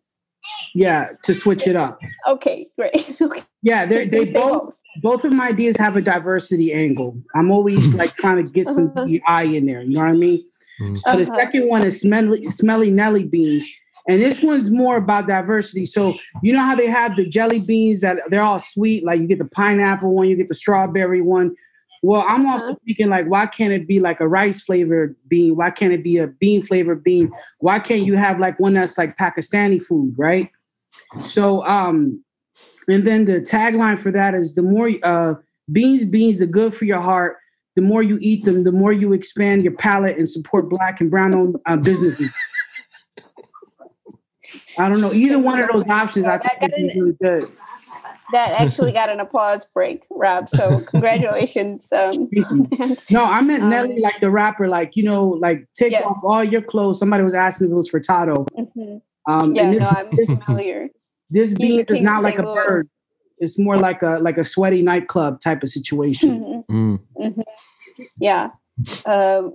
Yeah, to switch it up. Okay, great. Okay. Yeah, they they both both of my ideas have a diversity angle. I'm always like trying to get some D I in there. You know what I mean? Mm-hmm. So the uh-huh. second one is smelly, smelly Nelly Beans, and this one's more about diversity. So you know how they have the jelly beans that they're all sweet. Like you get the pineapple one, you get the strawberry one. Well, I'm also uh-huh. thinking like, why can't it be like a rice flavored bean? Why can't it be a bean flavored bean? Why can't you have like one that's like Pakistani food, right? So, um, and then the tagline for that is the more uh, beans, beans are good for your heart. The more you eat them, the more you expand your palate and support Black and brown owned uh, businesses. I don't know. Either one of those options, I think would be really good. That actually got an applause break, Rob. So congratulations. Um, no, I meant um, Nelly, like the rapper, like, you know, like take yes. off all your clothes. Somebody was asking if it was Furtado. Mm-hmm. Um, yeah, this, no, I'm this, familiar. This beat is not like a bird. It's more like a like a sweaty nightclub type of situation. Mm-hmm. Mm. Mm-hmm. Yeah. Uh,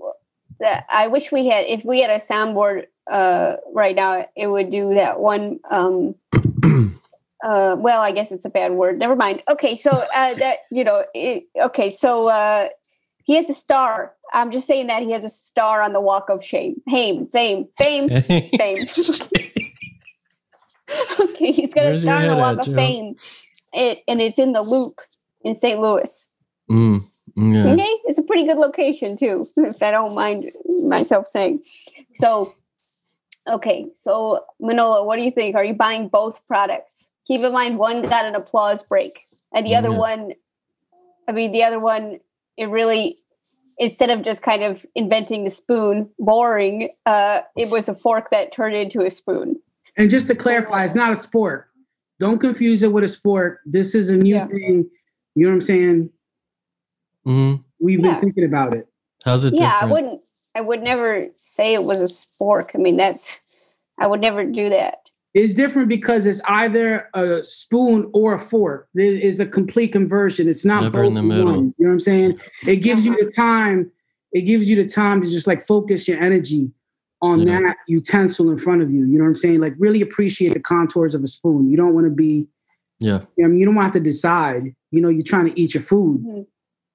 I wish we had, if we had a soundboard uh, right now, it would do that one. Um, Uh, well, I guess it's a bad word. Never mind. Okay, so uh, that you know, it, okay, so uh, he has a star. I'm just saying that he has a star on the Walk of Shame, fame, fame, fame, fame. Okay, he's got a star on the Walk of Fame, it, and it's in the Loop in Saint Louis. Mm, yeah. Okay, it's a pretty good location too, if I don't mind myself saying. So, okay, so Manolo, what do you think? Are you buying both products? Keep in mind, one got an applause break, and the other yeah. one, I mean, the other one, it really, instead of just kind of inventing the spoon, boring, uh, it was a fork that turned into a spoon. And just to clarify, it's not a sport. Don't confuse it with a sport. This is a new yeah. thing. You know what I'm saying? Mm-hmm. We've yeah. been thinking about it. How's it yeah, different? I wouldn't, I would never say it was a spork. I mean, that's, I would never do that. It's different because it's either a spoon or a fork. It is a complete conversion. It's not never both in the middle. One, you know what I'm saying? It gives you the time. It gives you the time to just like focus your energy on yeah. that utensil in front of you. You know what I'm saying? Like really appreciate the contours of a spoon. You don't want to be, yeah. You know, I mean, you don't want to decide. You know, you're trying to eat your food. Mm-hmm.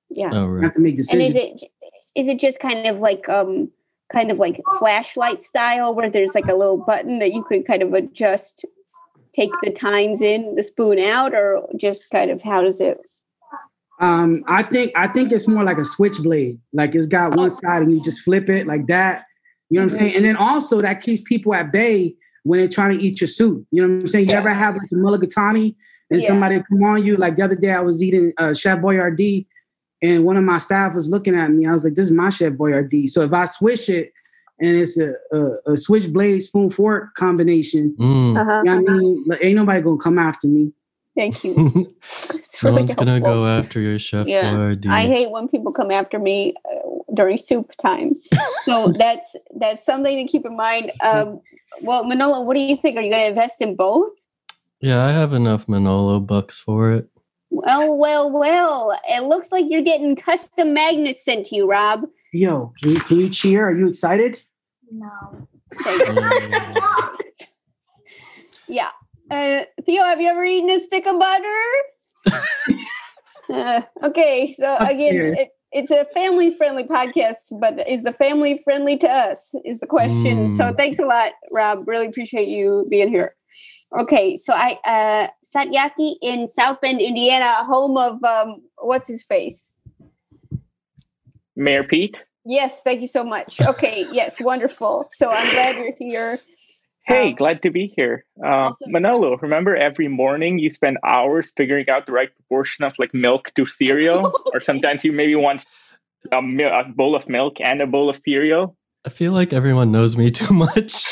Yeah. Oh, right. You have to make decisions. And is it is it just kind of like um. kind of like flashlight style where there's like a little button that you could kind of adjust, take the tines in, the spoon out, or just kind of how does it? Um, I think I think it's more like a switchblade. Like it's got one side and you just flip it like that. You know what I'm saying? And then also that keeps people at bay when they're trying to eat your soup. You know what I'm saying? You ever have like a mulligatawny and yeah. somebody come on you? Like the other day I was eating uh, Chef Boyardee, and one of my staff was looking at me. I was like, this is my Chef Boyardee. So if I swish it and it's a, a, a switchblade spoon fork combination, mm. uh-huh. you know what I mean? Like, ain't nobody going to come after me. Thank you. No really one's going to go after your Chef yeah. Boyardee. I hate when people come after me uh, during soup time. So that's that's something to keep in mind. Um, well, Manolo, what do you think? Are you going to invest in both? Yeah, I have enough Manolo bucks for it. Well, well, well. It looks like you're getting custom magnets sent to you, Rob. Yo, can you, can you cheer? Are you excited? No. Yeah. Uh, Theo, have you ever eaten a stick of butter? uh, okay, so again, it, it's a family-friendly podcast, but is the family friendly to us is the question. Mm. So thanks a lot, Rob. Really appreciate you being here. Okay, so I uh, Satyaki in South Bend, Indiana, home of um, what's his face, Mayor Pete. Yes, thank you so much. Okay, yes, wonderful. So I'm glad you're here. Hey, um, glad to be here, uh, also, Manolo. Remember, every morning you spend hours figuring out the right proportion of like milk to cereal, or sometimes you maybe want a, mil- a bowl of milk and a bowl of cereal. I feel like everyone knows me too much.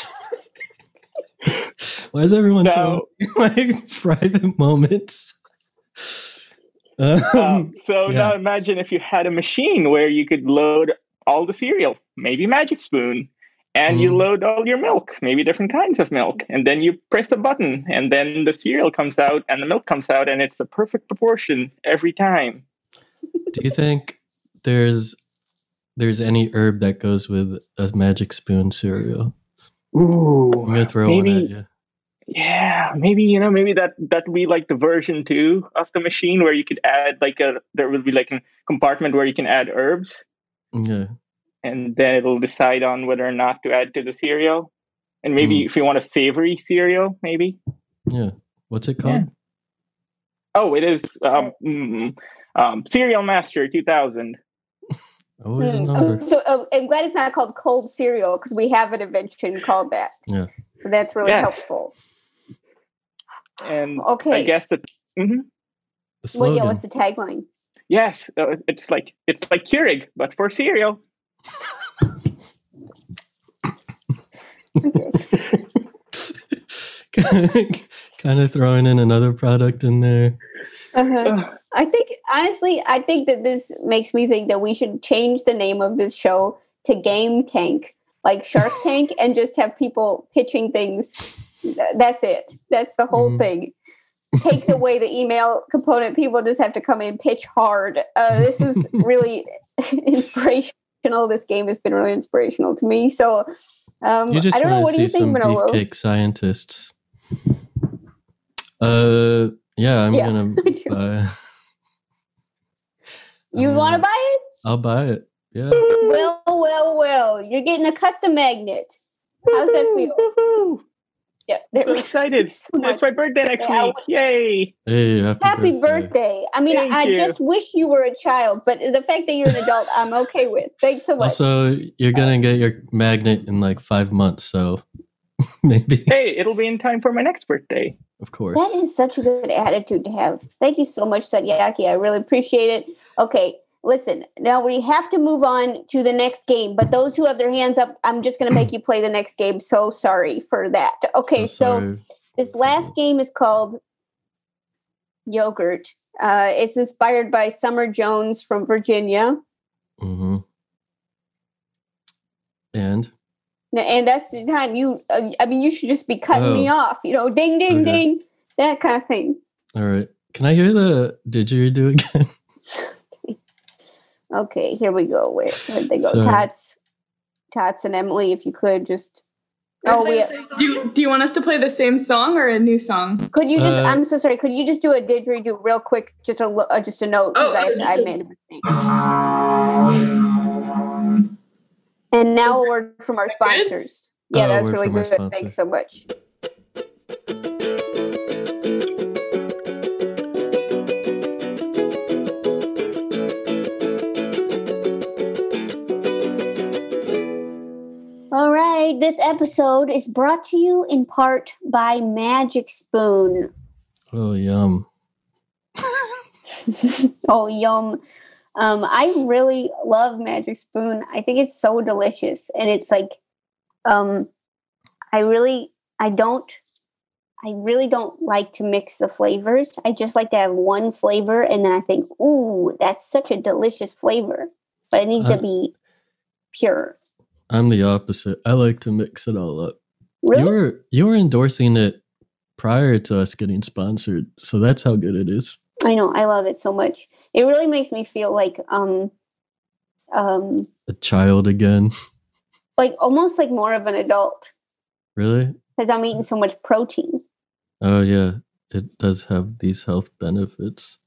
Why is everyone so, telling me my private moments? Um, um, so yeah. Now imagine if you had a machine where you could load all the cereal, maybe Magic Spoon, and mm. you load all your milk, maybe different kinds of milk, and then you press a button, and then the cereal comes out and the milk comes out, and it's a perfect proportion every time. Do you think there's there's any herb that goes with a Magic Spoon cereal? Ooh, I'm gonna throw maybe, one at you. Yeah, maybe you know, maybe that that would be like the version two of the machine where you could add like a there will be like a compartment where you can add herbs. Yeah, and then it'll decide on whether or not to add to the cereal, and maybe mm. if you want a savory cereal, maybe. Yeah, what's it called? Yeah. Oh, it is um, mm, um, Cereal Master two thousand. Always a number. Oh, so uh, I'm glad it's not called cold cereal because we have an invention called that. Yeah. So that's really yes. helpful. And okay. I guess the, mm-hmm. the slogan. Well, yeah, what's the tagline? Yes, uh, it's like it's like Keurig, but for cereal. Kind of throwing in another product in there. Uh-huh. I think, honestly, I think that this makes me think that we should change the name of this show to Game Tank, like Shark Tank, and just have people pitching things. That's it. That's the whole mm. thing. Take away the email component. People just have to come in, pitch hard. Uh, this is really inspirational. This game has been really inspirational to me. So um, you just I don't know. What do you think, Manolo? Beefcake scientists. Uh... Yeah, I'm yeah, gonna buy. You um, want to buy it? I'll buy it. Yeah. Well, well, well. You're getting a custom magnet. How's that feel? Yeah. So excited! So it's my birthday next yeah, week! Yay! Hey, happy, happy birthday. birthday! I mean, Thank I you. just wish you were a child, but the fact that you're an adult, I'm okay with. Thanks so much. Also, you're gonna get your magnet in like five months, so maybe. Hey, it'll be in time for my next birthday. Of course. That is such a good attitude to have. Thank you so much, Satyaki. I really appreciate it. Okay, listen. Now we have to move on to the next game. But those who have their hands up, I'm just going to make you play the next game. So sorry for that. Okay, so, so this last game is called Yogurt. Uh, it's inspired by Summer Jones from Virginia. Mm-hmm. And? And that's the time you, I mean, you should just be cutting oh. me off, you know, ding, ding, okay. ding, that kind of thing. All right. Can I hear the didgeridoo again? Okay, here we go. Where did they go? So, Tats, Tats and Emilee, if you could just. Oh, we, do, you, do you want us to play the same song or a new song? Could you just, uh, I'm so sorry, could you just do a didgeridoo real quick, just a, uh, just a note, because oh, I, I made a mistake. And now a word from our sponsors. Good? Yeah, oh, that was really good. Thanks so much. All right, this episode is brought to you in part by Magic Spoon. Oh, yum. Oh, yum. Um, I really love Magic Spoon. I think it's so delicious. And it's like, um, I really, I don't, I really don't like to mix the flavors. I just like to have one flavor. And then I think, ooh, that's such a delicious flavor. But it needs uh, to be pure. I'm the opposite. I like to mix it all up. Really? You were, you were endorsing it prior to us getting sponsored. So that's how good it is. I know. I love it so much. It really makes me feel like um, um, a child again. Like almost like more of an adult. Really? Because I'm eating so much protein. Oh, yeah. It does have these health benefits.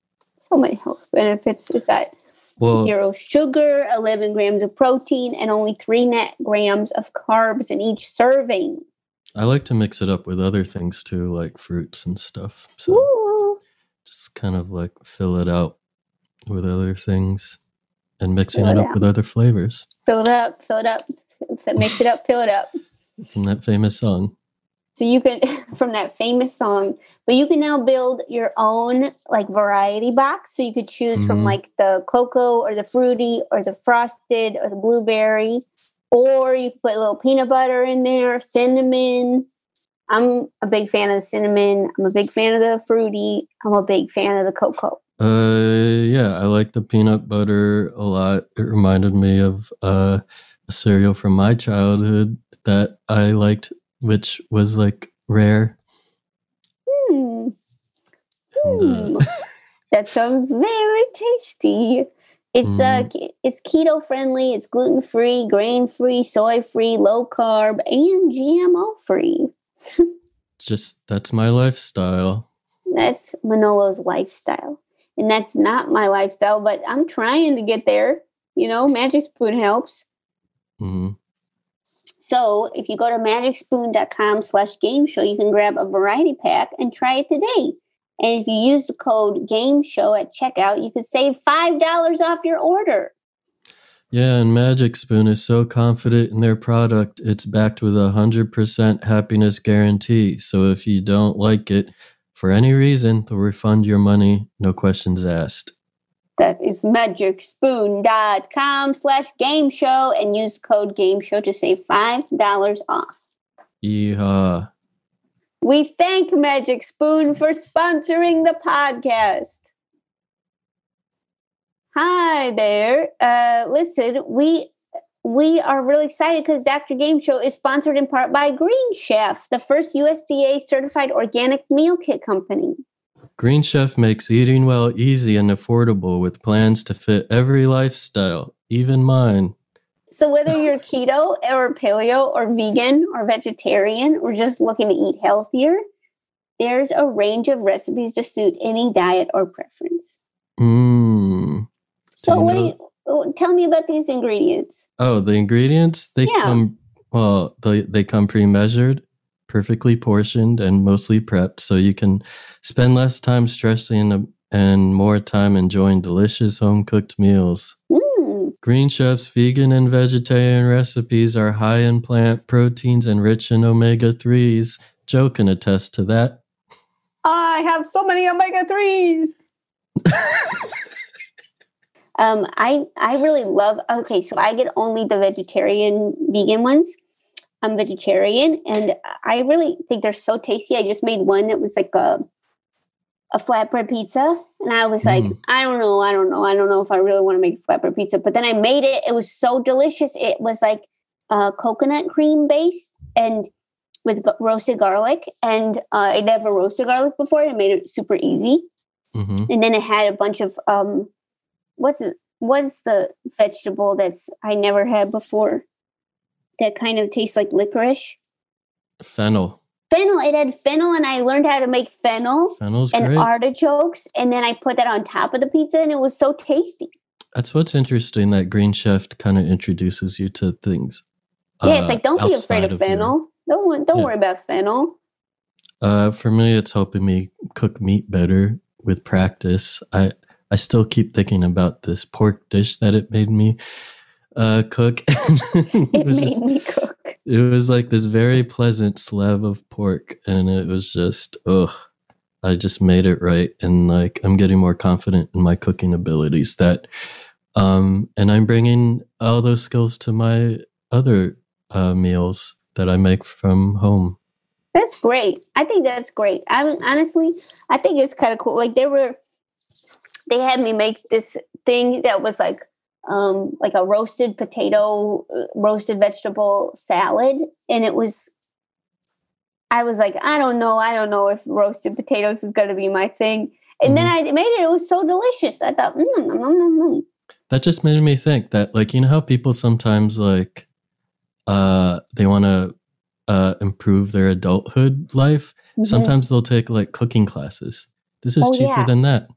So many health benefits. It's got well, zero sugar, eleven grams of protein, and only three net grams of carbs in each serving. I like to mix it up with other things, too, like fruits and stuff. So Ooh. Just kind of like fill it out with other things and mixing it, it up with other flavors. Fill it up, fill it up, mix it up, fill it up. From that famous song. So you can, from that famous song, but you can now build your own like variety box. So you could choose mm-hmm. from like the cocoa or the fruity or the frosted or the blueberry, or you could put a little peanut butter in there, cinnamon. I'm a big fan of the cinnamon. I'm a big fan of the fruity. I'm a big fan of the cocoa. Uh, yeah, I like the peanut butter a lot. It reminded me of uh, a cereal from my childhood that I liked, which was like rare. Hmm. And, uh, that sounds very tasty. It's mm. uh, it's keto friendly. It's gluten free, grain free, soy free, low carb, and G M O free. Just that's my lifestyle. That's Manolo's lifestyle. And that's not my lifestyle, but I'm trying to get there. You know, Magic Spoon helps. Mm-hmm. So if you go to magicspoon.com slash game show, you can grab a variety pack and try it today. And if you use the code game show at checkout, you can save five dollars off your order. Yeah, and Magic Spoon is so confident in their product, it's backed with a one hundred percent happiness guarantee. So if you don't like it, for any reason, they'll refund your money, no questions asked. That is magicspoon.com slash game show and use code game show to save five dollars off. Yeehaw. We thank Magic Spoon for sponsoring the podcast. Hi there. Uh, listen, we... We are really excited because Doctor Game Show is sponsored in part by Green Chef, the first U S D A-certified organic meal kit company. Green Chef makes eating well easy and affordable with plans to fit every lifestyle, even mine. So whether you're keto or paleo or vegan or vegetarian or just looking to eat healthier, there's a range of recipes to suit any diet or preference. Mm. So what do you... Oh, tell me about these ingredients. Oh, the ingredients? They yeah. come well, they, they come pre-measured, perfectly portioned, and mostly prepped, so you can spend less time stressing and more time enjoying delicious home-cooked meals. Mm. Green Chef's vegan and vegetarian recipes are high in plant proteins and rich in omega threes. Joe can attest to that. I have so many omega threes! Um, I, I really love, okay, so I get only the vegetarian, vegan ones. I'm vegetarian, and I really think they're so tasty. I just made one that was like a a flatbread pizza, and I was like, mm. I don't know, I don't know, I don't know if I really want to make a flatbread pizza, but then I made it. It was so delicious. It was like uh, coconut cream based and with g- roasted garlic. And uh, I never roasted garlic before. It made it super easy. Mm-hmm. And then it had a bunch of, um, what's the, what's the vegetable that's I never had before that kind of tastes like licorice? Fennel. Fennel. It had fennel, and I learned how to make fennel Fennel's and great. artichokes. And then I put that on top of the pizza, and it was so tasty. That's what's interesting, that Green Chef kind of introduces you to things. Yeah, uh, it's like, don't be afraid of, of fennel. Your... Don't don't yeah. worry about fennel. Uh, for me, it's helping me cook meat better with practice. I, I still keep thinking about this pork dish that it made me uh, cook. it it made just, me cook. It was like this very pleasant slab of pork, and it was just, ugh. I just made it right, and like I'm getting more confident in my cooking abilities. That, um, and I'm bringing all those skills to my other uh, meals that I make from home. That's great. I think that's great. I mean, honestly, I think it's kind of cool. Like they were, they had me make this thing that was like, um, like a roasted potato, roasted vegetable salad, and it was. I was like, I don't know. I don't know if roasted potatoes is going to be my thing. And mm-hmm. then I made it. It was so delicious. I thought, mm, mm, mm, mm, mm. That just made me think that, like, you know how people sometimes, like, uh, they want to uh, improve their adulthood life? Mm-hmm. Sometimes they'll take, like, cooking classes. This is oh, cheaper yeah. than that.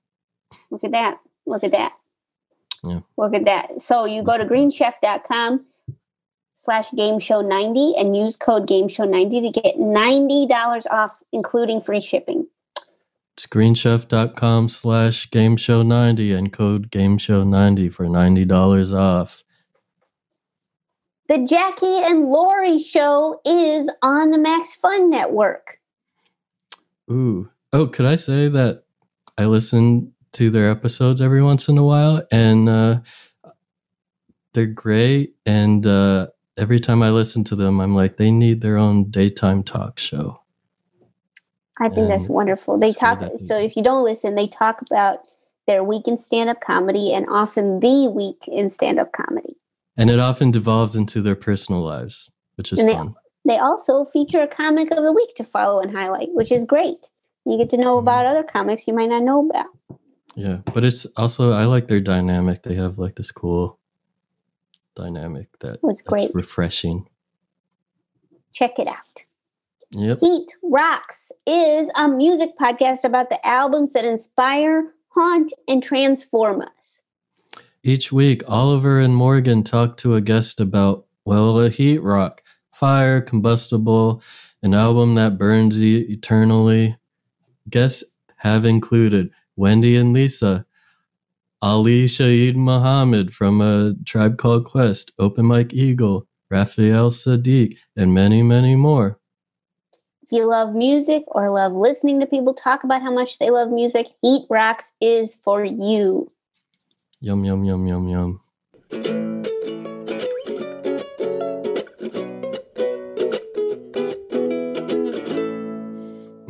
Look at that. Look at that. Yeah. Look at that. So you go to green chef dot com slash game show ninety and use code game show ninety to get ninety dollars off, including free shipping. It's green chef dot com slash game show ninety and code game show ninety for ninety dollars off. The Jackie and Lori show is on the Max Fun Network. Ooh. Oh, could I say that I listen to their episodes every once in a while, and uh, they're great, and uh, every time I listen to them, I'm like, they need their own daytime talk show. I think and that's wonderful. They talk, so if you don't listen, they talk about their week in stand-up comedy and often the week in stand-up comedy. And it often devolves into their personal lives, which is and fun. They, they also feature a comic of the week to follow and highlight, which is great. You get to know mm-hmm. about other comics you might not know about. Yeah, but it's also, I like their dynamic. They have like this cool... dynamic that was great. That's refreshing. Check it out. Yep. Heat Rocks is a music podcast about the albums that inspire, haunt, and transform us. Each week, Oliver and Morgan talk to a guest about, well, a heat rock, fire, combustible, an album that burns you eternally. Guests have included Wendy and Lisa, Ali Shaheed Muhammad from A Tribe Called Quest, Open Mike Eagle, Raphael Sadiq, and many, many more. If you love music or love listening to people talk about how much they love music, Heat Rocks is for you. Yum, yum, yum, yum, yum.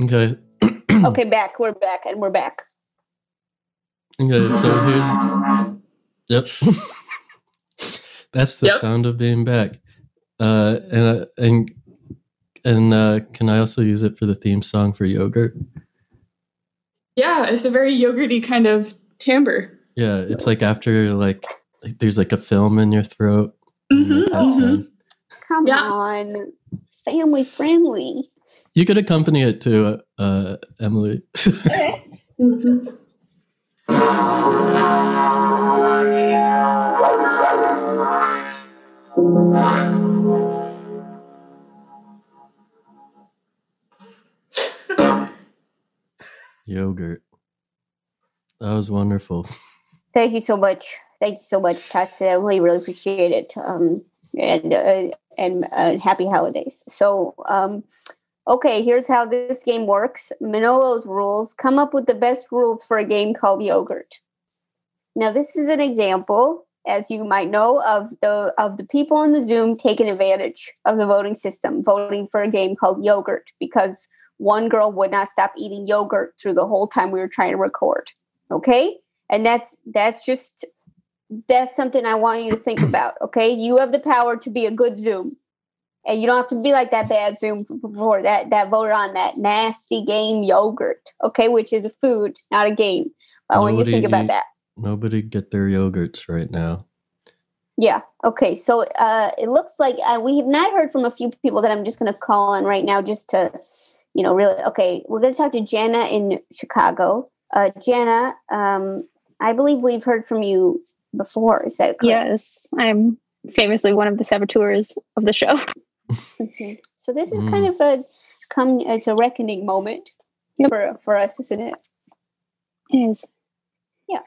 Okay. Okay, back. We're back, and we're back. Okay, so here's, yep, that's the yep. sound of being back, uh, and uh, and and uh, can I also use it for the theme song for yogurt? Yeah, it's a very yogurty kind of timbre. Yeah, it's like after like, like there's like a film in your throat. Mm-hmm, mm-hmm. Come yeah. on, it's family friendly. You could accompany it to uh, Emilee. mm-hmm. Yogurt. That was wonderful. Thank you so much. Thank you so much, Tats. I really, really appreciate it. Um, and uh, and uh, happy holidays. So, um, okay, here's how this game works. Manolo's rules. Come up with the best rules for a game called Yogurt. Now, this is an example, as you might know, of the of the people in the Zoom taking advantage of the voting system, voting for a game called Yogurt, because one girl would not stop eating yogurt through the whole time we were trying to record. Okay? And that's that's just that's something I want you to think about, okay? You have the power to be a good Zoom. And you don't have to be like that bad Zoom before that that voted on that nasty game yogurt, okay? Which is a food, not a game. But when you think about that. Nobody get their yogurts right now. Yeah, okay. So uh, it looks like uh, we have not heard from a few people that I'm just going to call on right now just to, you know, really, okay, we're going to talk to Jenna in Chicago. Uh, Jenna, um, I believe we've heard from you before. Is that correct? Yes, I'm famously one of the saboteurs of the show. Okay. So this is mm. kind of a come it's a reckoning moment yep. for for us, isn't it? It is. Yeah.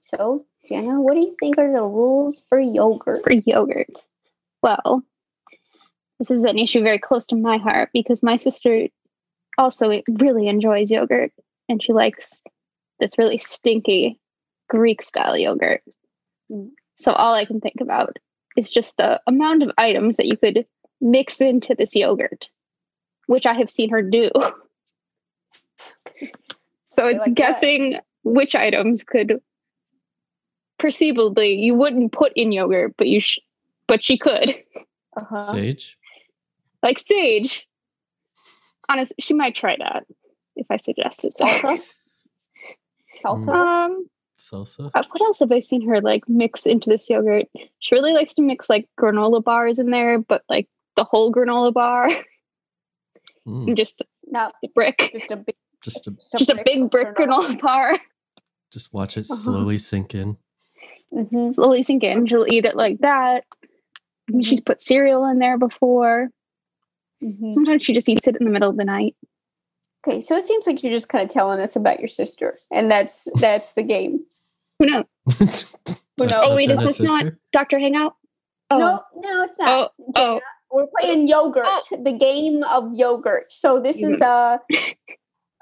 So, Jenna, what do you think are the rules for yogurt? For yogurt. Well, this is an issue very close to my heart because my sister also really enjoys yogurt and she likes this really stinky Greek style yogurt. Mm. So all I can think about is just the amount of items that you could mix into this yogurt, which I have seen her do. So it's like guessing that. Which items could perceivably you wouldn't put in yogurt, but you sh- but she could. Uh-huh. Sage, like sage. Honestly, she might try that if I suggest it. Salsa, salsa. Um, salsa. Uh, what else have I seen her like mix into this yogurt? She really likes to mix like granola bars in there, but like the whole granola bar, mm. and just no a brick, just a big, just a, just a brick big brick granola. granola bar. Just watch it slowly uh-huh. sink in. Mm-hmm. Slowly sink in. She'll eat it like that. Mm-hmm. She's put cereal in there before. Mm-hmm. Sometimes she just eats it in the middle of the night. Okay, so it seems like you're just kind of telling us about your sister, and that's that's the game. Who knows? Who knows? Oh, wait, is this not Doctor Hangout? Oh. No, no, it's not. Oh, oh. We're playing yogurt, oh. the game of yogurt. So this mm-hmm. is uh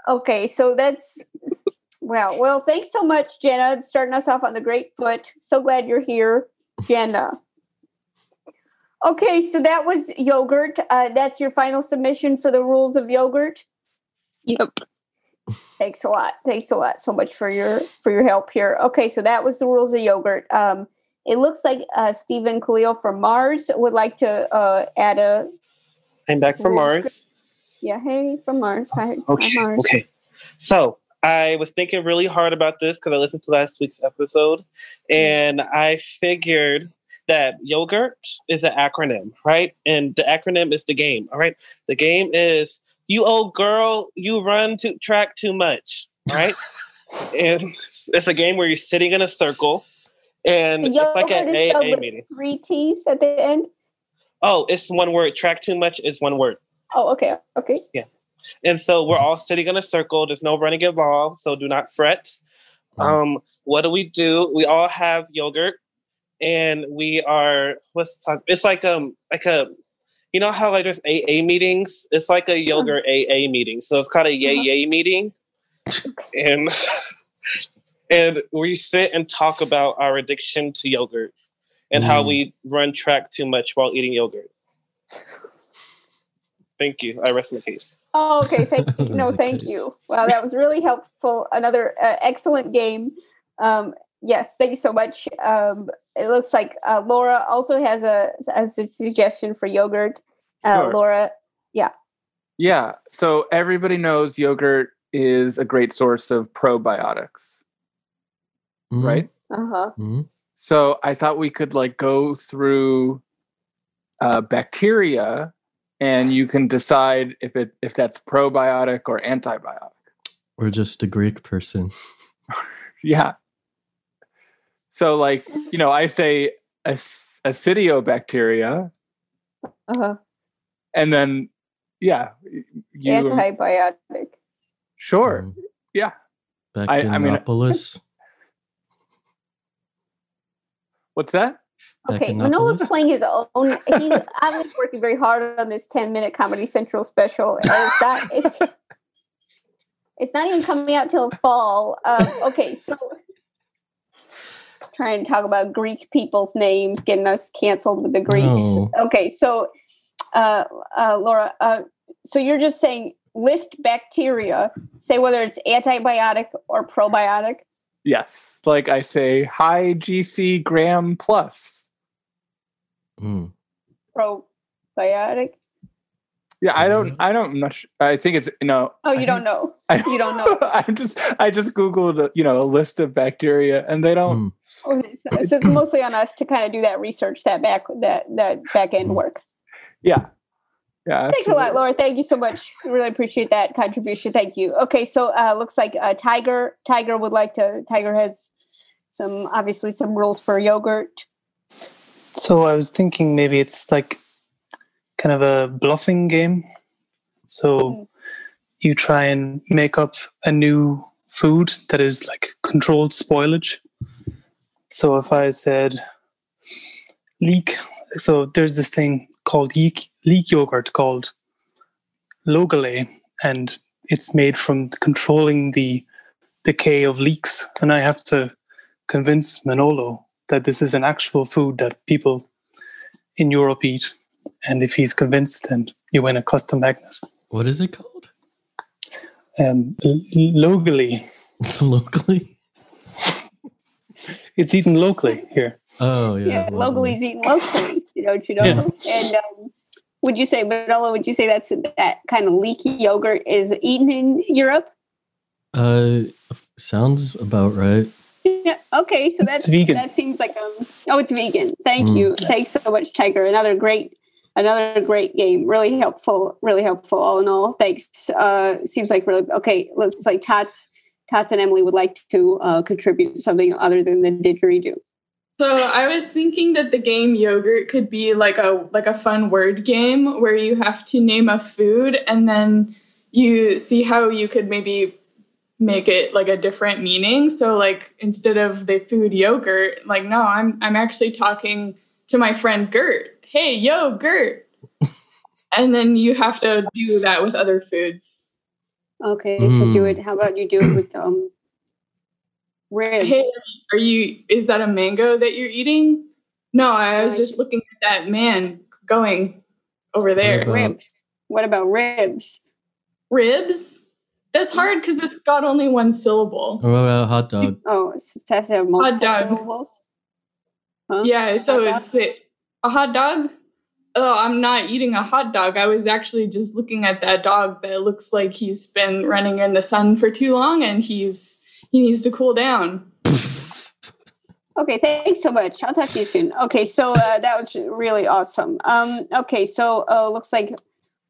okay. So that's well, well. Thanks so much, Jenna, starting us off on the great foot. So glad you're here, Jenna. Okay, so that was yogurt. Uh, that's your final submission for the rules of yogurt. Yep. Thanks a lot. Thanks a lot so much for your for your help here. Okay, so that was the rules of yogurt. Um, it looks like uh, Steven-Khalil from Mars would like to uh, add a... I'm back from Mars. Yeah, hey, from Mars. Hi, okay, hi Mars. Okay. So, I was thinking really hard about this because I listened to last week's episode, and I figured that yogurt is an acronym, right? And the acronym is the game, all right? The game is... You old girl, you run to track too much, right? And it's a game where you're sitting in a circle, and it's like an A A meeting. Three T's at the end. Oh, it's one word. Track too much is one word. Oh, okay, okay. Yeah, and so we're all sitting in a circle. There's no running involved, so do not fret. Um, what do we do? We all have yogurt, and we are what's talk? It's like um like a. You know how like there's A A meetings? It's like a yogurt uh-huh. A A meeting. So it's called a yay uh-huh. yay meeting. And and we sit and talk about our addiction to yogurt and mm. how we run track too much while eating yogurt. Thank you. I rest my case. Oh, okay. Thank you. No, thank case. you. Wow, that was really helpful. Another uh, excellent game. Um, Yes, thank you so much. Um, it looks like uh, Laura also has a, has a suggestion for yogurt. Uh, sure. Laura, yeah. Yeah, so everybody knows yogurt is a great source of probiotics, mm-hmm. right? Uh-huh. Mm-hmm. So I thought we could like go through uh, bacteria and you can decide if it if that's probiotic or antibiotic. Or just a Greek person. Yeah. So, like, you know, I say ac- acidiobacteria. Uh-huh. And then, yeah. You, antibiotic. Um, sure. Um, yeah. Bacteriopolis. I, I mean, what's that? Okay, Manolo's playing his own. He's I'm working very hard on this ten-minute Comedy Central special. And it's not, it's, it's not even coming out till fall. Um, okay, so... Trying to talk about Greek people's names, getting us canceled with the Greeks. No. Okay, so uh, uh, Laura, uh, so you're just saying list bacteria, say whether it's antibiotic or probiotic? Yes. Like I say, high G C gram plus. Mm. Probiotic. Yeah, I don't. I don't. Much, I think it's you know. Oh, you don't know. I, you don't know. I just. I just googled you know a list of bacteria, and they don't. Mm. Okay, so, so it's mostly on us to kind of do that research, that back, that that back end work. Yeah. Yeah. Thanks absolutely. a lot, Laura. Thank you so much. Really appreciate that contribution. Thank you. Okay, so uh, looks like uh, Tiger. Tiger would like to. Tiger has some obviously some rules for yogurt. So I was thinking maybe it's like kind of a bluffing game. So mm. you try and make up a new food that is like controlled spoilage. So if I said leek, so there's this thing called leek, leek yogurt called Logale, and it's made from controlling the decay of leeks. And I have to convince Manolo that this is an actual food that people in Europe eat. And if he's convinced, then you win a custom magnet. What is it called? Um, locally. Locally? It's eaten locally here. Oh, yeah. Yeah, well, locally is eaten locally. You know, you know. Yeah. And um, would you say, Manolo, would you say that's that kind of leaky yogurt is eaten in Europe? Uh, sounds about right. Yeah. Okay. So that's vegan. That seems like um. Oh, it's vegan. Thank mm. you. Thanks so much, Tiger. Another great. Another great game, really helpful, really helpful. All in all, thanks. Uh, seems like really okay. Looks like Tots, Tots, and Emilee would like to uh, contribute something other than the didgeridoo. So I was thinking that the game yogurt could be like a like a fun word game where you have to name a food and then you see how you could maybe make it like a different meaning. So like instead of the food yogurt, like no, I'm I'm actually talking to my friend Gert. Hey, yo, Gert. And then you have to do that with other foods. Okay, mm. so do it. How about you do it with um, ribs? Hey, are you, is that a mango that you're eating? No, I was just looking at that man going over there. What about ribs? What about ribs? Ribs? That's hard because it's got only one syllable. What about hot dog? Oh, it's have to have multiple hot dog. syllables? Huh? Yeah, so it's... It, A hot dog? Oh, I'm not eating a hot dog. I was actually just looking at that dog that looks like he's been running in the sun for too long and he's he needs to cool down. Okay, thanks so much. I'll talk to you soon. Okay, so uh, that was really awesome. Um, okay, so uh, looks like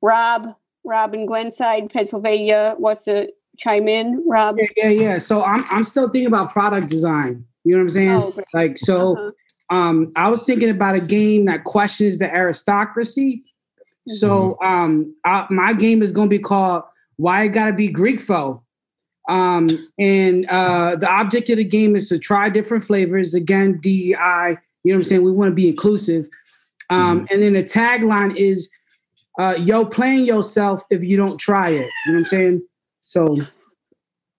Rob, Rob in Glenside, Pennsylvania wants to chime in. Rob? Yeah, yeah, yeah. So I'm I'm still thinking about product design. You know what I'm saying? Oh, great. Like, so... Uh-huh. Um, I was thinking about a game that questions the aristocracy. Mm-hmm. So um, I, my game is going to be called Why It Gotta Be Greek Foe. Um, and uh, the object of the game is to try different flavors. Again, D E I, you know what I'm saying? We want to be inclusive. Um, mm-hmm. And then the tagline is, uh, yo, playing yourself if you don't try it. You know what I'm saying? So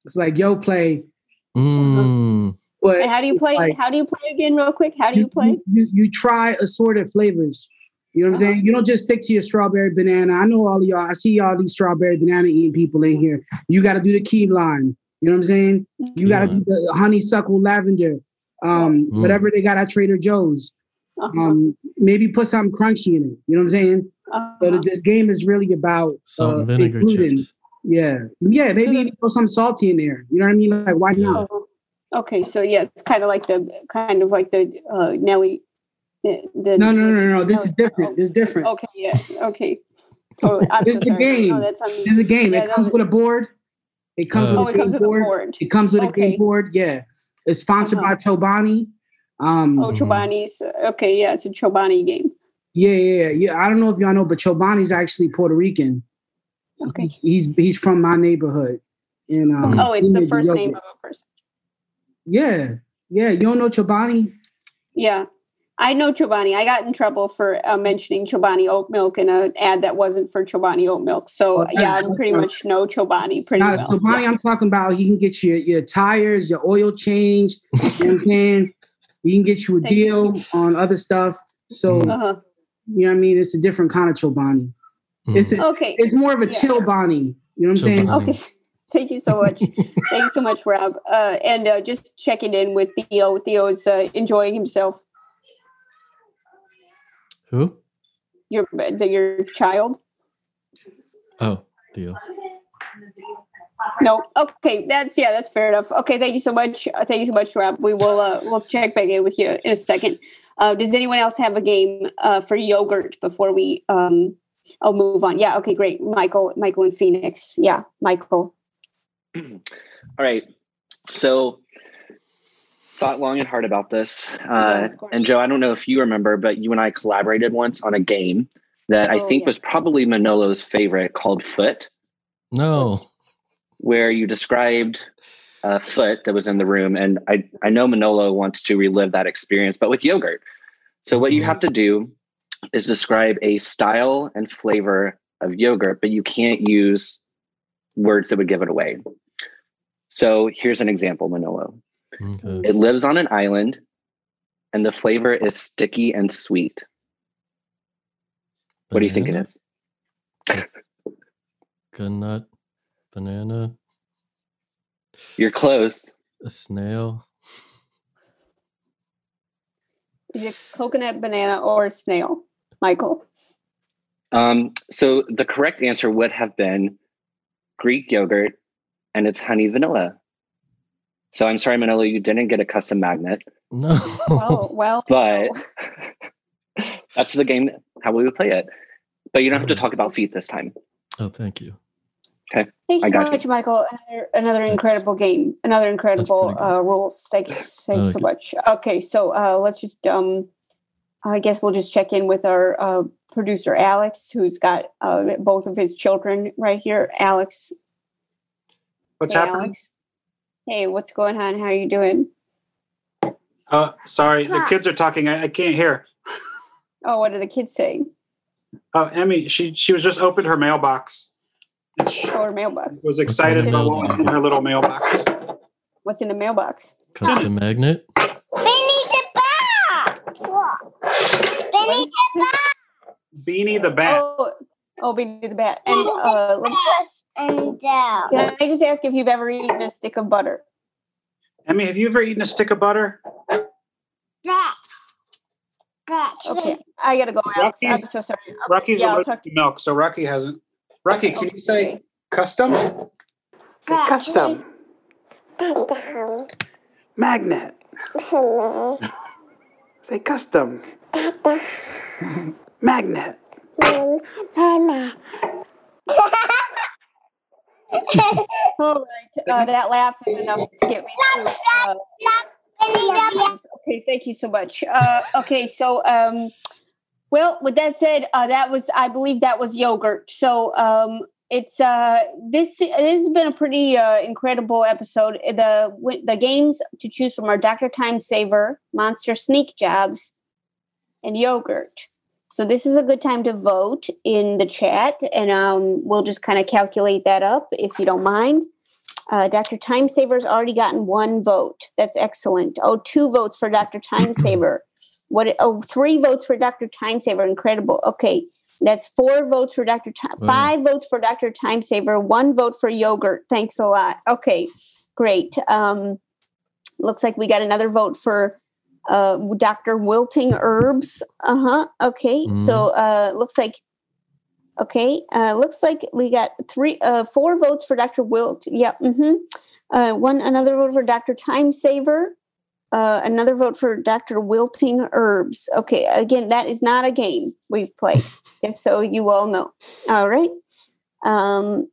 it's like, yo, play. Mm. Uh-huh. But and how do you play? Like, how do you play again, real quick? How do you, you play? You, you try assorted flavors. You know what I'm uh-huh. saying? You don't just stick to your strawberry banana. I know all of y'all. I see all these strawberry banana eating people in here. You got to do the key lime. You know what I'm saying? You got to do the honeysuckle lavender. Um, mm. Whatever they got at Trader Joe's. Uh-huh. Um, maybe put something crunchy in it. You know what I'm saying? Uh-huh. But this game is really about salt and uh, vinegar chips. Yeah, yeah. Maybe even put something salty in there. You know what I mean? Like why yeah. not? Okay, so yeah, it's kind of like the kind of like the uh, Nelly. The, the, no, no, no, no, no. This Nelly. is different. It's different. Okay, yeah, okay. Totally. It's so a game. No, that's on this is a game. Yeah, it comes with a board. It comes uh, with oh, a game comes board. board. It comes with okay. a game board. Yeah, it's sponsored uh-huh. by Chobani. Um, oh, Chobani's. Okay, yeah, it's a Chobani game. Yeah, yeah, yeah. I don't know if y'all know, but Chobani's actually Puerto Rican. Okay, he's he's from my neighborhood. And um, oh, it's the first name of a person. Yeah, yeah. You don't know Chobani? Yeah, I know Chobani. I got in trouble for uh, mentioning Chobani oat milk in an ad that wasn't for Chobani oat milk. So yeah, I pretty much know Chobani pretty now, well. Chobani, yeah. I'm talking about. He can get you your tires, your oil change. You know he can get you a Thank deal you. on other stuff. So uh-huh. you know what I mean. It's a different kind of Chobani. Mm. It's a, okay. It's more of a yeah. chill Bonnie. You know what I'm Chobani. saying? Okay. Thank you so much. Thank you so much, Rob. Uh, and uh, just checking in with Theo. Theo is uh, enjoying himself. Who? Your the, your child. Oh, Theo. No. Okay. That's yeah. That's fair enough. Okay. Thank you so much. Uh, thank you so much, Rob. We will uh, we'll check back in with you in a second. Uh, does anyone else have a game uh, for yogurt before we? Um, I'll move on. Yeah. Okay. Great. Michael. Michael and Phoenix. Yeah. Michael. All right. So, thought long and hard about this. Uh, yeah, and Joe, I don't know if you remember, but you and I collaborated once on a game that oh, I think yeah. was probably Manolo's favorite, called Foot. No. Where you described a foot that was in the room, and I I know Manolo wants to relive that experience, but with yogurt. So what you have to do is describe a style and flavor of yogurt, but you can't use words that would give it away. So here's an example, Manolo. Okay. It lives on an island, and the flavor is sticky and sweet. What banana? Do you think it is? Gunut, banana. You're close. A snail. Is it coconut, banana, or snail, Michael? Um. So the correct answer would have been Greek yogurt, and it's honey vanilla. So I'm sorry, Manolo, you didn't get a custom magnet. No. Oh, well. But no. That's the game, how we would play it. But you don't have to talk about feet this time. Oh, thank you. Okay. Thanks so much, you. Michael. Another, another incredible game. Another incredible uh, rules. Thanks, thanks so much. Okay, so uh, let's just, um, I guess we'll just check in with our uh, producer, Alex, who's got uh, both of his children right here. Alex. What's hey, happening? Alex. Hey, what's going on? How are you doing? Uh, sorry, the kids are talking. I, I can't hear. Oh, what are the kids saying? Oh, Emmy, she she was just opened her mailbox. Oh, her mailbox. Was excited about what was in her little mailbox. What's in the mailbox? Custom magnet. They need the box. They need the box. Beanie the Bat. Oh, oh Beanie the Bat. And uh, let me And down. Can I just ask if you've ever eaten a stick of butter? Emmy, have you ever eaten a stick of butter? That. That. Okay, I gotta go, Alex. Rucky's, I'm so sorry. Rucky's yeah, allergic to milk, so Rucky hasn't. Rucky, can okay. you say custom? Say custom. Magnet. Say custom. Magnet. Magnet. All right, uh, that laugh is enough to get me through. Uh, okay, thank you so much. Uh, okay, so um, well, with that said, uh, that was I believe that was yogurt. So um, it's uh, this, this has been a pretty uh, incredible episode. The the games to choose from are Doctor Timesaver, Monster Sneak Jobs, and yogurt. So this is a good time to vote in the chat, and um, we'll just kind of calculate that up if you don't mind. Uh, Doctor Timesaver's already gotten one vote. That's excellent. Oh, two votes for Doctor Timesaver. What? Oh, three votes for Doctor Timesaver. Incredible. Okay, that's four votes for Doctor Time. Wow. Five votes for Doctor Timesaver. One vote for yogurt. Thanks a lot. Okay, great. Um, looks like we got another vote for. Uh, Doctor Wilting Herbs. Uh-huh. Okay. Mm. So uh looks like okay. Uh looks like we got three uh four votes for Doctor Wilt. Yeah. Mm-hmm. Uh one another vote for Doctor Timesaver. Uh another vote for Doctor Wilting Herbs. Okay, again, that is not a game we've played. Just so you all know. All right. Um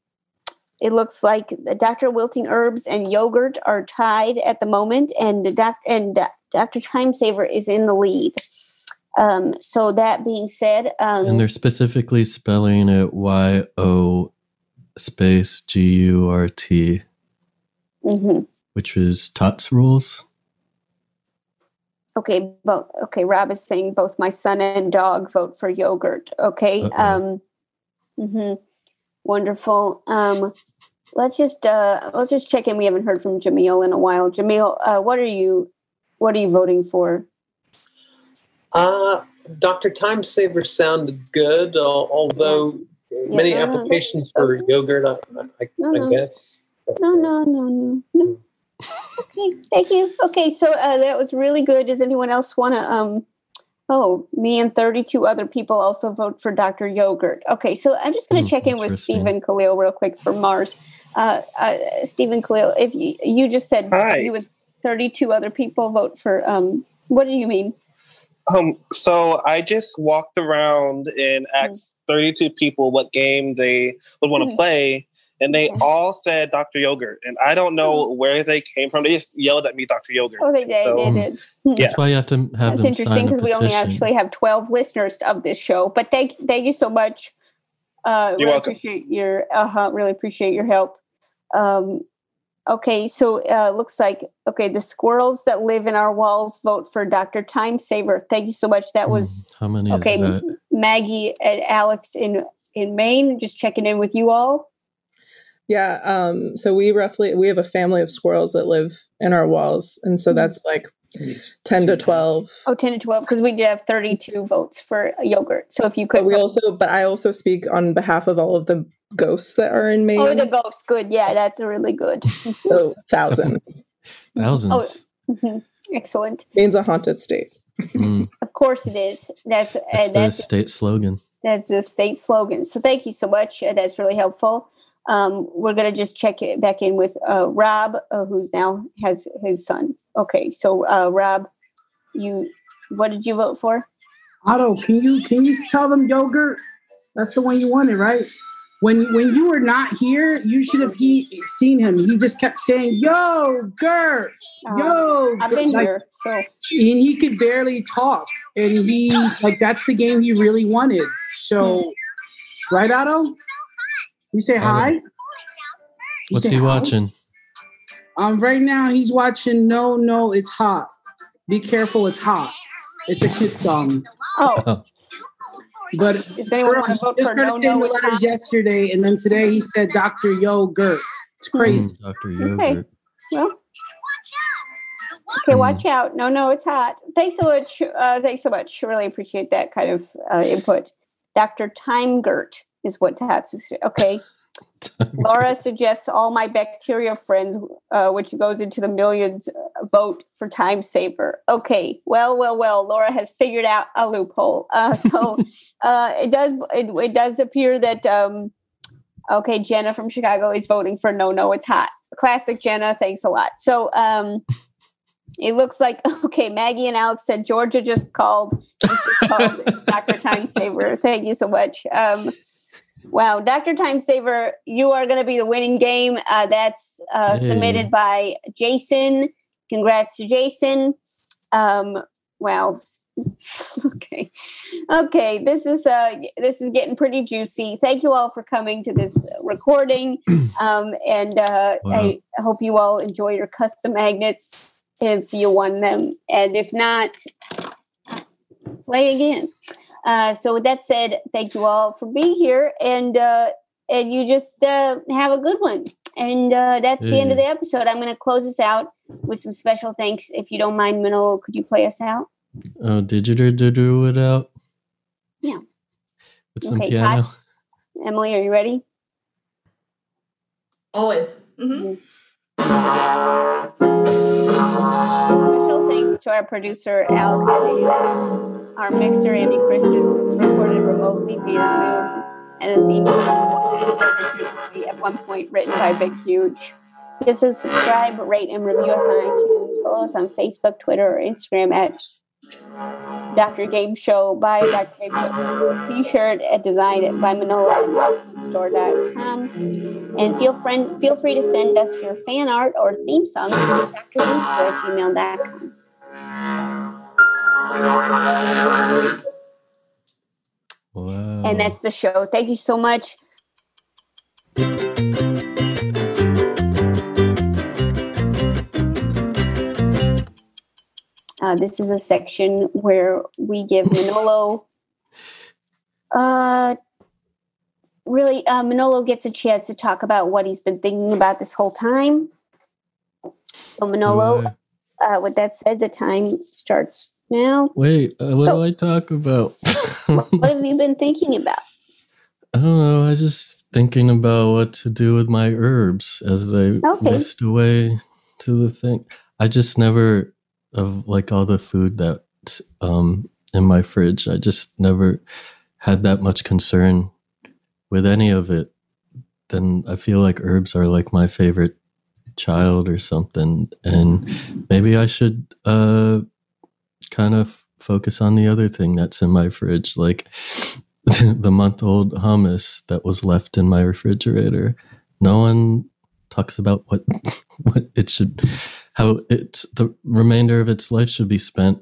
It looks like Doctor Wilting Herbs and yogurt are tied at the moment, and doc- and Doctor Timesaver is in the lead. Um, so that being said, um, and they're specifically spelling it Y O space G U R T, mm-hmm. which is Tats rules. Okay, both. Okay, Rob is saying both my son and dog vote for yogurt. Okay. Um, mm-hmm. Wonderful. Um, let's just uh, let's just check in. We haven't heard from Jamiel in a while. Jamiel, uh, what are you what are you voting for? Uh, Doctor Timesaver sounded good, uh, although yes. many yeah, no, applications no, no, for okay. yogurt, I, I, no, no. I guess. No, no, no, no, no. Okay, thank you. Okay, so uh, that was really good. Does anyone else want to? Um, oh, me and thirty-two other people also vote for Doctor Yogurt. Okay, so I'm just going to mm, check in with Steven-Khalil real quick for Mars. Uh, uh, Steven-Khalil, if you, you just said Hi. you with thirty-two other people vote for, um, what do you mean? Um, so I just walked around and asked mm. thirty-two people what game they would want to mm-hmm. play. And they all said Doctor Yogurt. And I don't know oh. where they came from. They just yelled at me, Doctor Yogurt. Oh, they did. So, they did. Yeah. That's why you have to have That's them interesting because we only actually have twelve listeners of this show. But thank thank you so much. Uh, You're really welcome. Appreciate your, uh-huh, really appreciate your help. Um, okay, so it uh, looks like, okay, the squirrels that live in our walls vote for Doctor Timesaver. Thank you so much. That mm, was, how many okay, is that? Maggie and Alex in, in Maine, just checking in with you all. Yeah, um, so we roughly, we have a family of squirrels that live in our walls. And so that's like ten to twelve. Oh, ten to twelve, because we did have thirty-two votes for Yogurt. So if you could. But we also, but I also speak on behalf of all of the ghosts that are in Maine. Oh, the ghosts, good. Yeah, that's really good. So thousands. Thousands. Oh, mm-hmm. Excellent. Maine's a haunted state. Mm. Of course it is. That's, uh, that's, that's the state slogan. That's the state slogan. So thank you so much. Uh, that's really helpful. Um, we're going to just check it back in with uh, Rob, uh, who's now has his son. Okay, so uh, Rob, you, what did you vote for? Otto, can you can you tell them Yogurt? That's the one you wanted, right? When when you were not here, you should have he, seen him. He just kept saying Yogurt, uh, Yogurt. I've been like, here, so and he could barely talk, and he like that's the game he really wanted. So, right, Otto? You say hi? You What's say he hi? watching? Um, right now he's watching No, No, It's Hot. Be Careful, It's Hot. It's a kid song. Oh. But Is anyone girl, vote he just heard no, him no, the letters hot? yesterday, and then today he said Doctor Yogurt. It's crazy. Mm, Doctor Yogurt. Okay. Well. Okay, watch out. No, no, it's hot. Thanks so much. Uh, thanks so much. Really appreciate that kind of uh, input. Doctor Timegert. Is what Tats is. Okay. Laura suggests all my bacteria friends, uh, which goes into the millions, uh, vote for Timesaver. Okay. Well, well, well. Laura has figured out a loophole. Uh, so uh, it does. It, it does appear that. Um, okay, Jenna from Chicago is voting for No, No, It's Hot. Classic Jenna. Thanks a lot. So. Um, It looks like, okay, Maggie and Alex said Georgia just called. Just called. It's Doctor Timesaver. Thank you so much. Um, wow, Doctor Timesaver, you are going to be the winning game. Uh, that's uh, hey. submitted by Jason. Congrats to Jason. Um, wow. Okay. Okay, this is uh, this is getting pretty juicy. Thank you all for coming to this recording. Um, and uh, wow. I hope you all enjoy your custom magnets. If you won them, and if not, play again. Uh, so with that said, thank you all for being here, and uh, and you just uh, have a good one. And uh, that's yeah. the end of the episode. I'm going to close this out with some special thanks. If you don't mind, Manolo, could you play us out? Oh, did you do, do it out? Yeah. With some okay, piano. Tots. Emilee, are you ready? Always. Mm-hmm. Yeah. Special thanks to our producer Alex, our mixer Andy Christensen, is recorded remotely via Zoom, and the theme song at one point written by Big Huge. Just subscribe, rate, and review us on iTunes. Follow us on Facebook, Twitter, or Instagram at Doctor Game Show by Doctor Game Show. T-shirt at designed by Manolo at store dot com. And feel friend feel free to send us your fan art or theme songs to doctor game show at gmail dot com. Wow. And that's the show. Thank you so much. Uh, this is a section where we give Manolo, uh, really, uh, Manolo gets a chance to talk about what he's been thinking about this whole time. So Manolo, uh, with that said, the time starts now. Wait, uh, what so, do I talk about? What have you been thinking about? I don't know. I just thinking about what to do with my herbs as they okay. whisked away to the thing. I just never, of like all the food that's um, in my fridge, I just never had that much concern with any of it. Then I feel like herbs are like my favorite child or something. And maybe I should uh, kind of focus on the other thing that's in my fridge, like the month-old hummus that was left in my refrigerator. No one talks about what what it should, how it's the remainder of its life should be spent.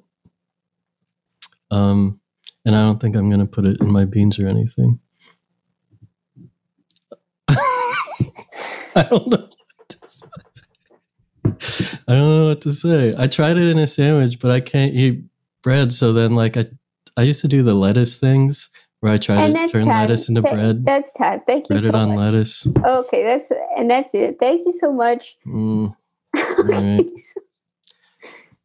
Um, and I don't think I'm going to put it in my beans or anything. I don't know what to say. I don't know what to say. I tried it in a sandwich, but I can't eat bread. So then, like, I I used to do the lettuce things where I tried to turn time. lettuce into Th- bread. That's time. Thank you Bread so it on much. lettuce. Okay, that's and that's it. Thank you so much. Mm. Right.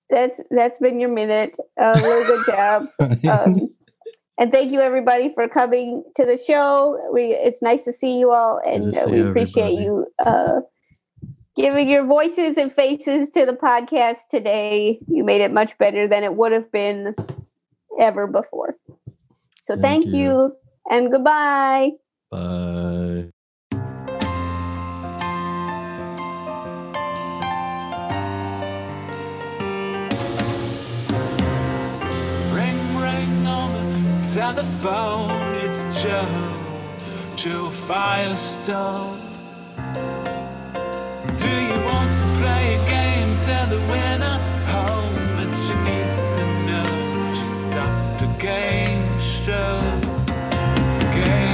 that's that's been your minute. Uh, really good job. Um, and thank you everybody for coming to the show. We it's nice to see you all, and uh, we appreciate everybody. you uh, giving your voices and faces to the podcast today. You made it much better than it would have been ever before. So thank, thank you. you and goodbye. Bye. Telephone, it's Jo, Jo Firestone. Do you want to play a game? Tell the winner how much she needs to know. She's Doctor Game Show. Game